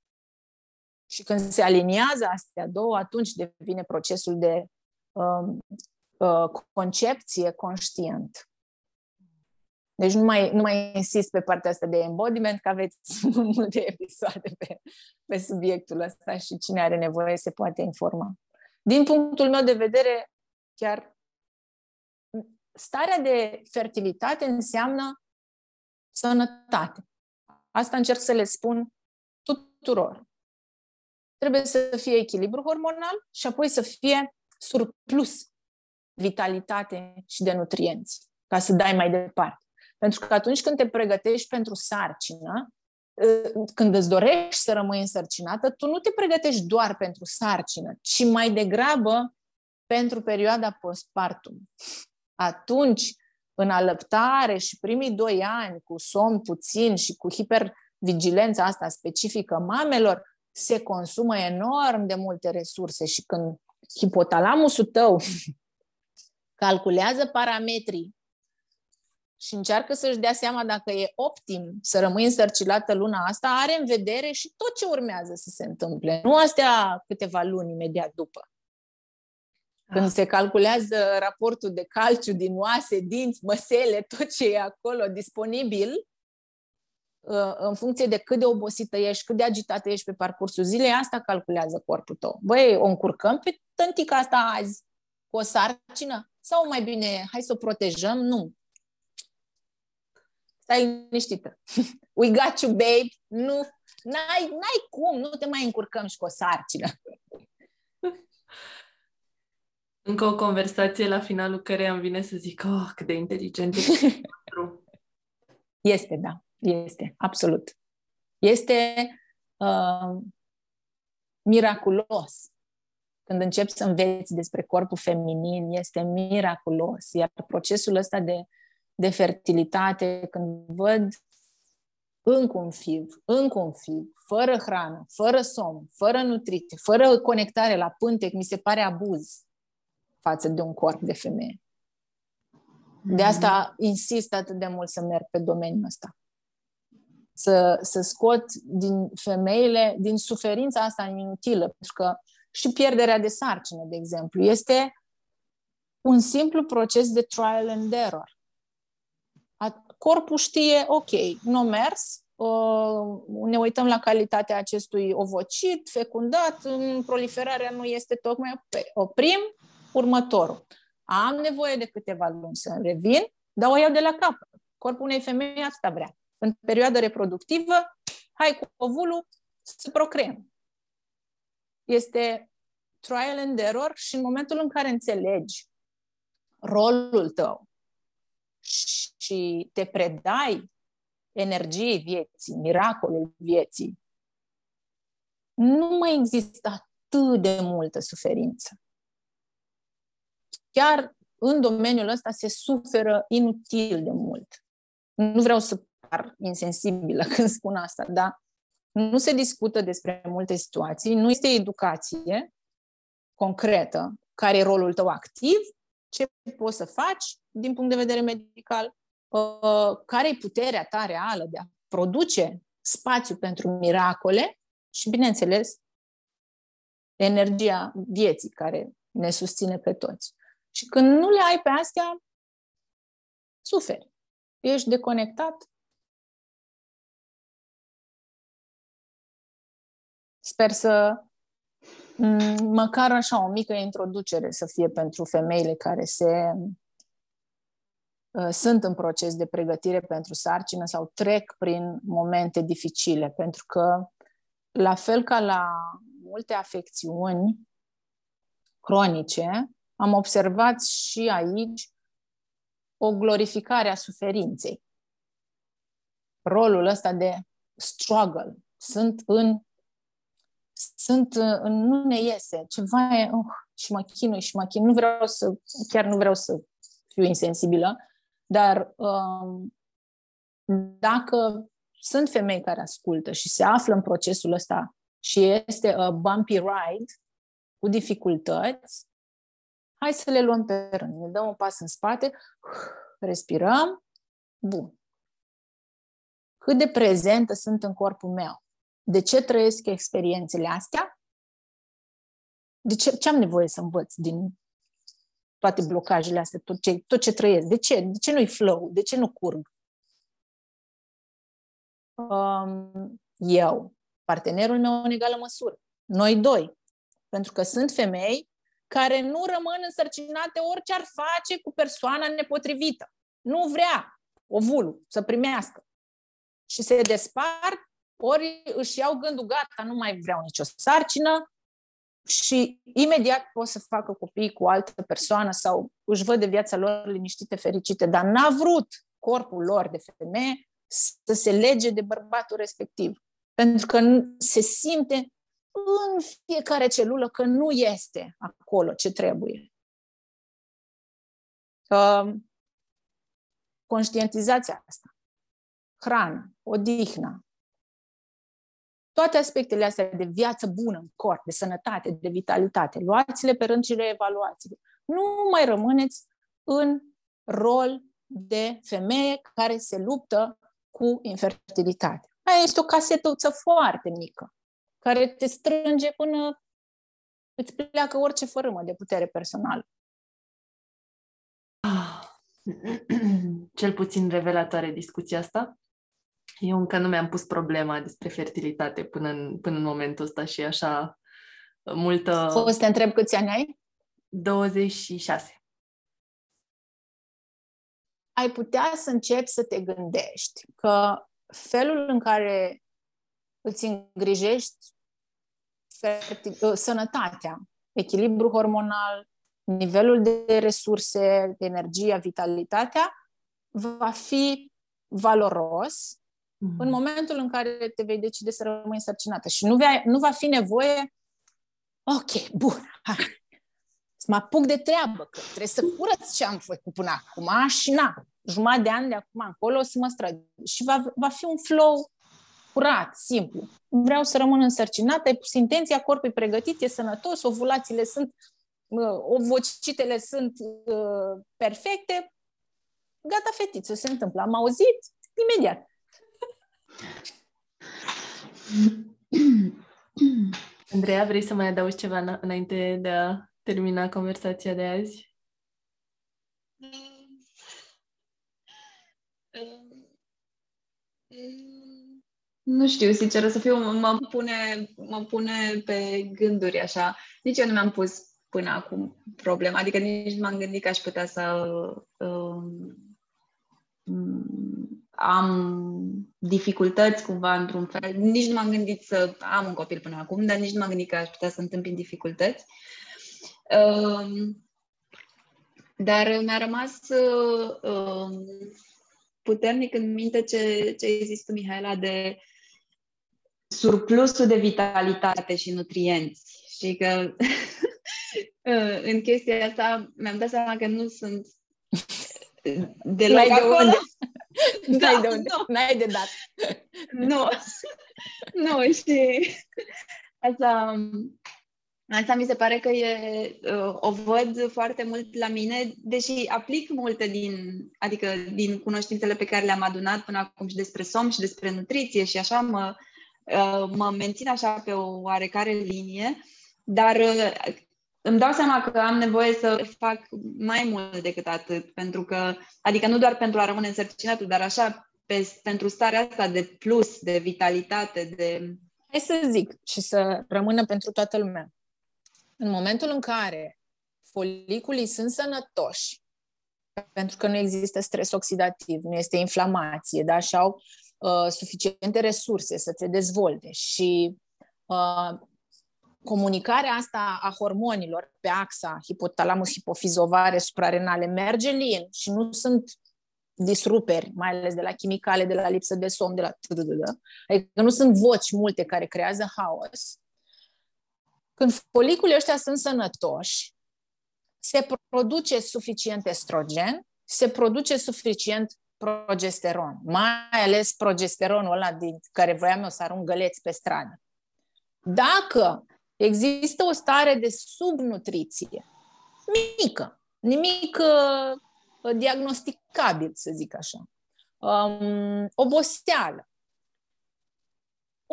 Și când se aliniază astea două, atunci devine procesul de uh, uh, concepție conștient. Deci nu mai, nu mai insist pe partea asta de embodiment, că aveți multe episoade pe, pe subiectul ăsta și cine are nevoie se poate informa. Din punctul meu de vedere, chiar starea de fertilitate înseamnă sănătate. Asta încerc să le spun tuturor. Trebuie să fie echilibru hormonal și apoi să fie surplus vitalitate și de nutrienți, ca să dai mai departe. Pentru că atunci când te pregătești pentru sarcină, când îți dorești să rămâi însărcinată, tu nu te pregătești doar pentru sarcină, ci mai degrabă pentru perioada postpartum. Atunci, în alăptare și primii doi ani, cu somn puțin și cu hipervigilența asta specifică mamelor, se consumă enorm de multe resurse și când hipotalamusul tău calculează parametrii și încearcă să-și dea seama dacă e optim să rămâi însărcinată luna asta, are în vedere și tot ce urmează să se întâmple. Nu astea câteva luni imediat după. Când ah. se calculează raportul de calciu din oase, dinți, măsele, tot ce e acolo disponibil, în funcție de cât de obosită ești, cât de agitată ești pe parcursul zilei, asta calculează corpul tău. Băi, o încurcăm pe tântica asta azi cu o sarcină? Sau mai bine, hai să o protejăm? Nu. Stai liniștită. We got you, babe. Nu, n-ai, n-ai cum, nu te mai încurcăm și cu o sarcină. Încă o conversație la finalul căreia îmi vine să zic, oh, cât de inteligent este. Este, da. Este, absolut. Este uh, miraculos. Când începi să înveți despre corpul feminin, este miraculos. Iar procesul ăsta de, de fertilitate, când văd încă un fiv, încă un fiv, fără hrană, fără somn, fără nutriție, fără conectare la pântec, mi se pare abuz față de un corp de femeie. De asta insist atât de mult să merg pe domeniul ăsta. Să, să scot din femeile, din suferința asta inutilă, pentru că și pierderea de sarcină, de exemplu, este un simplu proces de trial and error. Corpul știe, ok, n-o mers, ne uităm la calitatea acestui ovocit, fecundat, proliferarea nu este tocmai, oprim următorul. Am nevoie de câteva luni să îmi revin, dar o iau de la capăt. Corpul unei femei asta vrea. În perioada reproductivă, hai cu ovulul să procreăm. Este trial and error și în momentul în care înțelegi rolul tău și te predai energiei vieții, miracolul vieții, nu mai există atât de multă suferință. Chiar în domeniul ăsta se suferă inutil de mult. Nu vreau să insensibilă când spun asta, dar nu se discută despre multe situații, nu este educație concretă, care e rolul tău activ, ce poți să faci din punct de vedere medical, care e puterea ta reală de a produce spațiu pentru miracole și, bineînțeles, energia vieții care ne susține pe toți. Și când nu le ai pe astea, suferi. Ești deconectat. Sper să, măcar așa, o mică introducere să fie pentru femeile care se, sunt în proces de pregătire pentru sarcină sau trec prin momente dificile, pentru că, la fel ca la multe afecțiuni cronice, am observat și aici o glorificare a suferinței. Rolul ăsta de struggle. Sunt în Sunt, nu ne iese, ceva e, oh, și mă chinui și mă chinui. Nu vreau să, chiar nu vreau să fiu insensibilă, dar um, dacă sunt femei care ascultă și se află în procesul ăsta și este a bumpy ride cu dificultăți, hai să le luăm pe rând. Ne dăm un pas în spate, respirăm, bun. Cât de prezentă sunt în corpul meu? De ce trăiesc experiențele astea? De ce, ce am nevoie să învăț din toate blocajele astea, tot ce, tot ce trăiesc? De ce? De ce nu-i flow? De ce nu curg? Um, eu, partenerul meu în egală măsură. Noi doi. Pentru că sunt femei care nu rămân însărcinate orice ar face cu persoana nepotrivită. Nu vrea ovulul să primească. Și se despart, ori își iau gândul, gata, nu mai vreau nicio sarcină și imediat pot să facă copii cu altă persoană sau își văd de viața lor liniștite, fericite, dar n-a vrut corpul lor de femeie să se lege de bărbatul respectiv. Pentru că se simte în fiecare celulă că nu este acolo ce trebuie. Conștientizația asta. Hrană, odihna, toate aspectele astea de viață bună în corp, de sănătate, de vitalitate, luați-le pe rând și reevaluați-le. Nu mai rămâneți în rol de femeie care se luptă cu infertilitate. Aia este o casetuță foarte mică, care te strânge până îți pleacă orice fărâmă de putere personală. Cel puțin revelatoare discuția asta. Eu încă nu mi-am pus problema despre fertilitate până în, până în momentul ăsta și așa multă... O să te întreb câți ani ai? douăzeci și șase. Ai putea să începi să te gândești că felul în care îți îngrijești fertil... sănătatea, echilibru hormonal, nivelul de resurse, de energia, vitalitatea, va fi valoros mm-hmm. în momentul în care te vei decide să rămâi însărcinată. Și nu, vei, nu va fi nevoie, ok, bun, hai, să mă apuc de treabă, că trebuie să curăț ce am făcut până acum și na, jumătate de ani de acum încolo să mă străduiesc. Și va, va fi un flow curat, simplu. Vreau să rămân însărcinată, ai pus intenția, corpul e pregătit, e sănătos, ovulațiile sunt... ovocitele sunt uh, perfecte, gata fetiță, se întâmplă. Am auzit imediat. Andreea, vrei să mai adaugi ceva înainte de a termina conversația de azi? Nu știu, sincer, o să fiu, mă pune, mă pune pe gânduri așa. Nici eu nu mi-am pus până acum problema. Adică nici nu m-am gândit că aș putea să um, am dificultăți cumva într-un fel. Nici nu m-am gândit să am un copil până acum, dar nici nu m-am gândit că aș putea să întâmpin dificultăți. Um, dar mi-a rămas um, puternic în minte ce, ce ai zis tu, Mihaela, de surplusul de vitalitate și nutrienți. Și că... În chestia asta mi-am dat seama că nu sunt deloc de unde. Da, de unde. Nu. N-ai de dat. Nu. Nu, și asta, asta mi se pare că e, o văd foarte mult la mine, deși aplic multe din, adică din cunoștințele pe care le-am adunat până acum și despre somn și despre nutriție și așa mă, mă mențin așa pe o oarecare linie, dar îmi dau seama că am nevoie să fac mai mult decât atât, pentru că, adică nu doar pentru a rămâne însărcinată, dar așa, pe, pentru starea asta de plus, de vitalitate, de... Hai să zic și să rămână pentru toată lumea. În momentul în care foliculii sunt sănătoși, pentru că nu există stres oxidativ, nu este inflamație, da? Și au uh, suficiente resurse să se dezvolte și... Uh, comunicarea asta a hormonilor pe axa hipotalamus, hipofiză, ovare, suprarenale merge lin și nu sunt disruperi, mai ales de la chimicale, de la lipsă de somn, de la... Adică nu sunt voci multe care creează haos. Când foliculii ăștia sunt sănătoși, se produce suficient estrogen, se produce suficient progesteron, mai ales progesteronul ăla din care voiam eu să arunc găleți pe stradă. Dacă există o stare de subnutriție, mică, nimic uh, diagnosticabil, să zic așa, um, oboseală,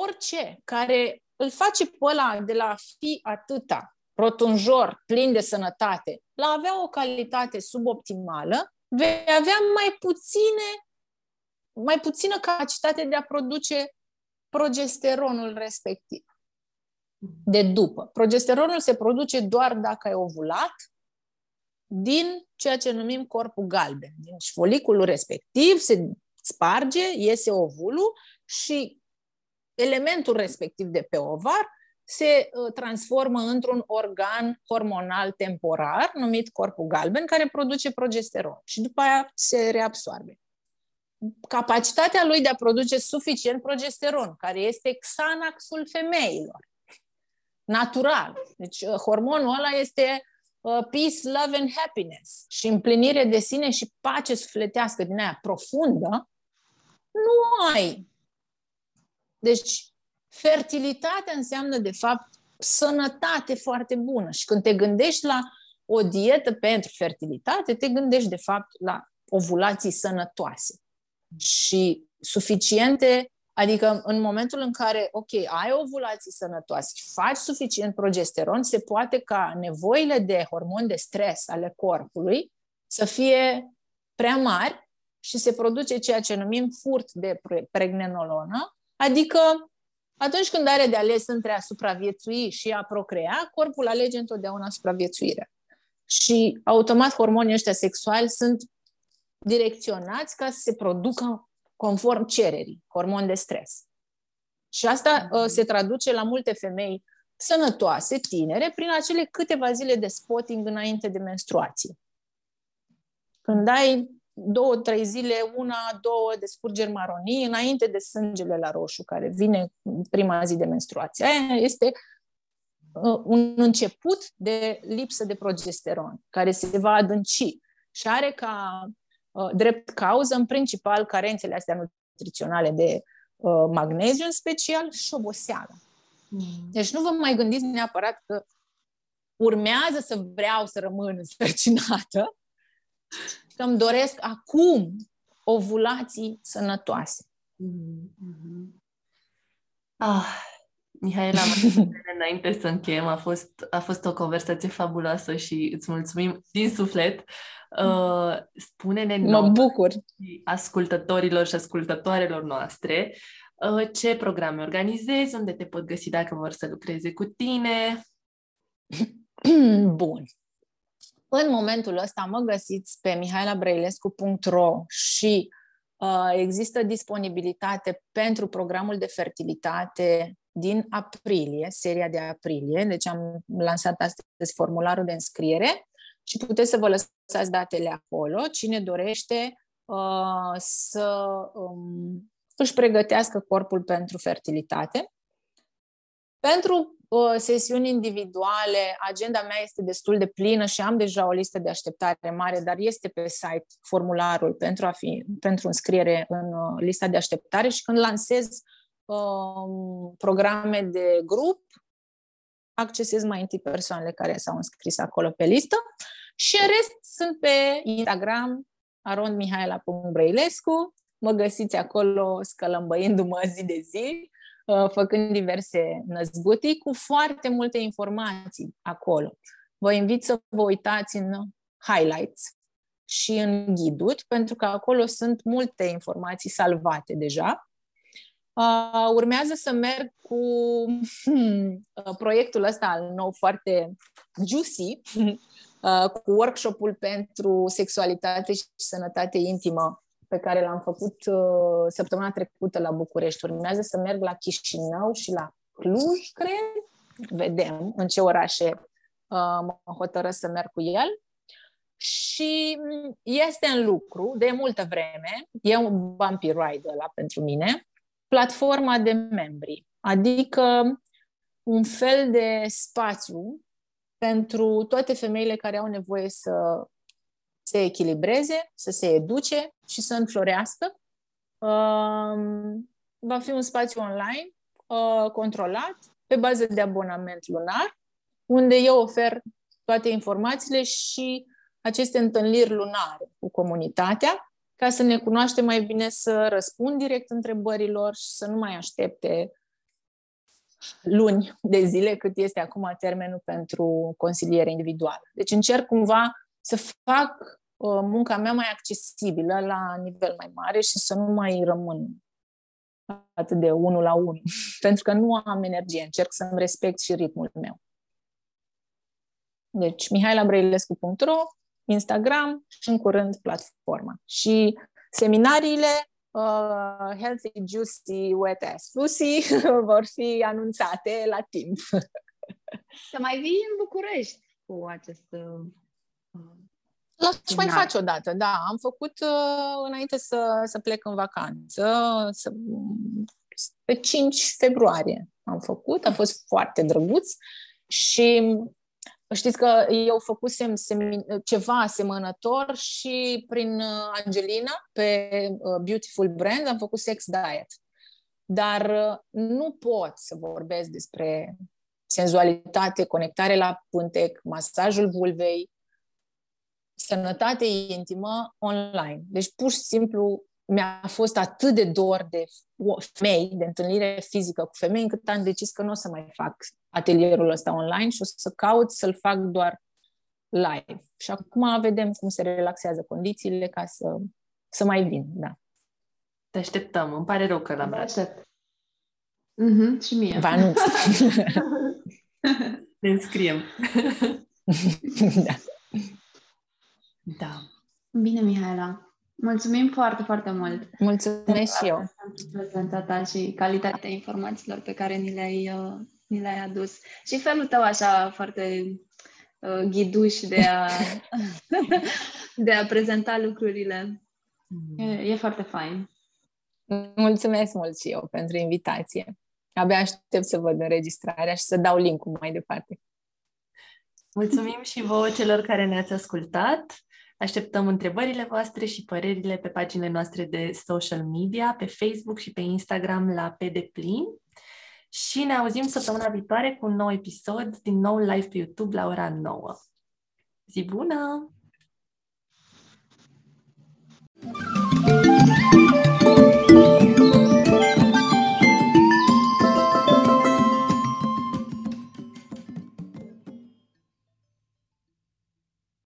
orice care îl face pe ăla de la a fi atâta, rotunjor, plin de sănătate, la a avea o calitate suboptimală, vei avea mai puține, mai puțină capacitate de a produce progesteronul respectiv. De după. Progesteronul se produce doar dacă ai ovulat din ceea ce numim corpul galben. Deci foliculul respectiv se sparge, iese ovulul și elementul respectiv de pe ovar se transformă într-un organ hormonal temporar numit corpul galben, care produce progesteron și după aia se reabsorbe. Capacitatea lui de a produce suficient progesteron, care este Xanaxul femeilor. Natural. Deci hormonul ăla este uh, peace, love and happiness și împlinire de sine și pace sufletească din aia profundă, nu ai. Deci fertilitatea înseamnă de fapt sănătate foarte bună și când te gândești la o dietă pentru fertilitate, te gândești de fapt la ovulații sănătoase și suficiente. Adică în momentul în care, ok, ai ovulații sănătoase, faci suficient progesteron, se poate ca nevoile de hormoni de stres ale corpului să fie prea mari și se produce ceea ce numim furt de pregnenolonă, adică atunci când are de ales între a supraviețui și a procrea, corpul alege întotdeauna supraviețuirea. Și automat hormonii ăștia sexuali sunt direcționați ca să se producă conform cererii, hormon de stres. Și asta uh, se traduce la multe femei sănătoase, tinere, prin acele câteva zile de spotting înainte de menstruație. Când ai două, trei zile, una, două de scurgeri maronii, înainte de sângele la roșu, care vine prima zi de menstruație. Aia este uh, un început de lipsă de progesteron, care se va adânci și are ca drept cauză, în principal, carențele astea nutriționale de uh, magneziu, în special, și oboseală. Mm. Deci nu vă mai gândiți neapărat că urmează să vreau să rămân însărcinată, că îmi doresc acum ovulații sănătoase. Mm. Mm-hmm. Ah, Mihaela, înainte să încheiem, a fost, a fost o conversație fabuloasă și îți mulțumim din suflet. Uh, spune-ne mă bucur. Ascultătorilor și ascultătoarelor noastre uh, ce programe organizezi, unde te pot găsi dacă vor să lucreze cu tine. Bun. În momentul ăsta mă găsiți pe mihaela brăilescu punct ro și uh, există disponibilitate pentru programul de fertilitate din aprilie, seria de aprilie, deci am lansat astăzi formularul de înscriere și puteți să vă lăsați datele acolo. Cine dorește uh, să um, își pregătească corpul pentru fertilitate. Pentru uh, sesiuni individuale, agenda mea este destul de plină și am deja o listă de așteptare mare, dar este pe site formularul pentru, a fi, pentru înscriere în uh, lista de așteptare și când lansez uh, programe de grup, accesez mai întâi persoanele care s-au înscris acolo pe listă și în rest sunt pe Instagram arond mihaela punct brăilescu, mă găsiți acolo scălămbăindu-mă zi de zi, făcând diverse năzbutii cu foarte multe informații acolo. Vă invit să vă uitați în highlights și în ghiduri, pentru că acolo sunt multe informații salvate deja. Uh, urmează să merg cu hmm, proiectul ăsta al nou foarte juicy, uh, cu workshop-ul pentru sexualitate și sănătate intimă pe care l-am făcut uh, săptămâna trecută la București. Urmează să merg la Chișinău și la Cluj, cred. Vedem în ce orașe uh, mă hotărăsc să merg cu el. Și este în lucru de multă vreme. E un bumpy ride ăla pentru mine. Platforma de membri, adică un fel de spațiu pentru toate femeile care au nevoie să se echilibreze, să se educe și să înflorească. Va fi un spațiu online, controlat, pe bază de abonament lunar, unde eu ofer toate informațiile și aceste întâlniri lunare cu comunitatea, ca să ne cunoaștem mai bine, să răspund direct întrebărilor și să nu mai aștepte luni de zile, cât este acum termenul pentru consiliere individuală. Deci încerc cumva să fac uh, munca mea mai accesibilă la nivel mai mare și să nu mai rămân atât de unul la unul, pentru că nu am energie, încerc să-mi respect și ritmul meu. Deci, mihaela brăilescu punct ro, Instagram și în curând platforma. Și seminariile uh, Healthy, Juicy, Wet Ass Pussy vor fi anunțate la timp. Să mai vii în București cu acest... L-aș mai face odată, da. Am făcut uh, înainte să, să plec în vacanță, să, pe cinci februarie am făcut, a fost foarte drăguț și... Știți că eu făcusem semin- ceva asemănător și prin Angelina, pe Beautiful Brand, am făcut sex diet. Dar nu pot să vorbesc despre senzualitate, conectare la pântec, masajul vulvei, sănătate intimă online. Deci pur și simplu mi-a fost atât de dor de femei, de întâlnire fizică cu femei, încât am decis că nu o să mai fac atelierul ăsta online și o să caut să-l fac doar live. Și acum vedem cum se relaxează condițiile ca să, să mai vin, da. Te așteptăm. Îmi pare rău că l-am ratat. Mm-hmm, și mie. Vă anunț. Ne înscriem. Da. Da. Bine, Mihaela. Mulțumim foarte, foarte mult. Mulțumesc și eu. Prezentarea ta și calitatea informațiilor pe care ni le-ai, ni le-ai adus. Și felul tău așa foarte uh, ghiduș de a, de a prezenta lucrurile. E, e foarte fain. Mulțumesc mult și eu pentru invitație. Abia aștept să văd înregistrarea și să dau link-ul mai departe. Mulțumim și vouă celor care ne-ați ascultat. Așteptăm întrebările voastre și părerile pe paginile noastre de social media, pe Facebook și pe Instagram la pe Deplin. Și ne auzim săptămâna viitoare cu un nou episod, din nou live pe YouTube la ora nouă. Zi bună!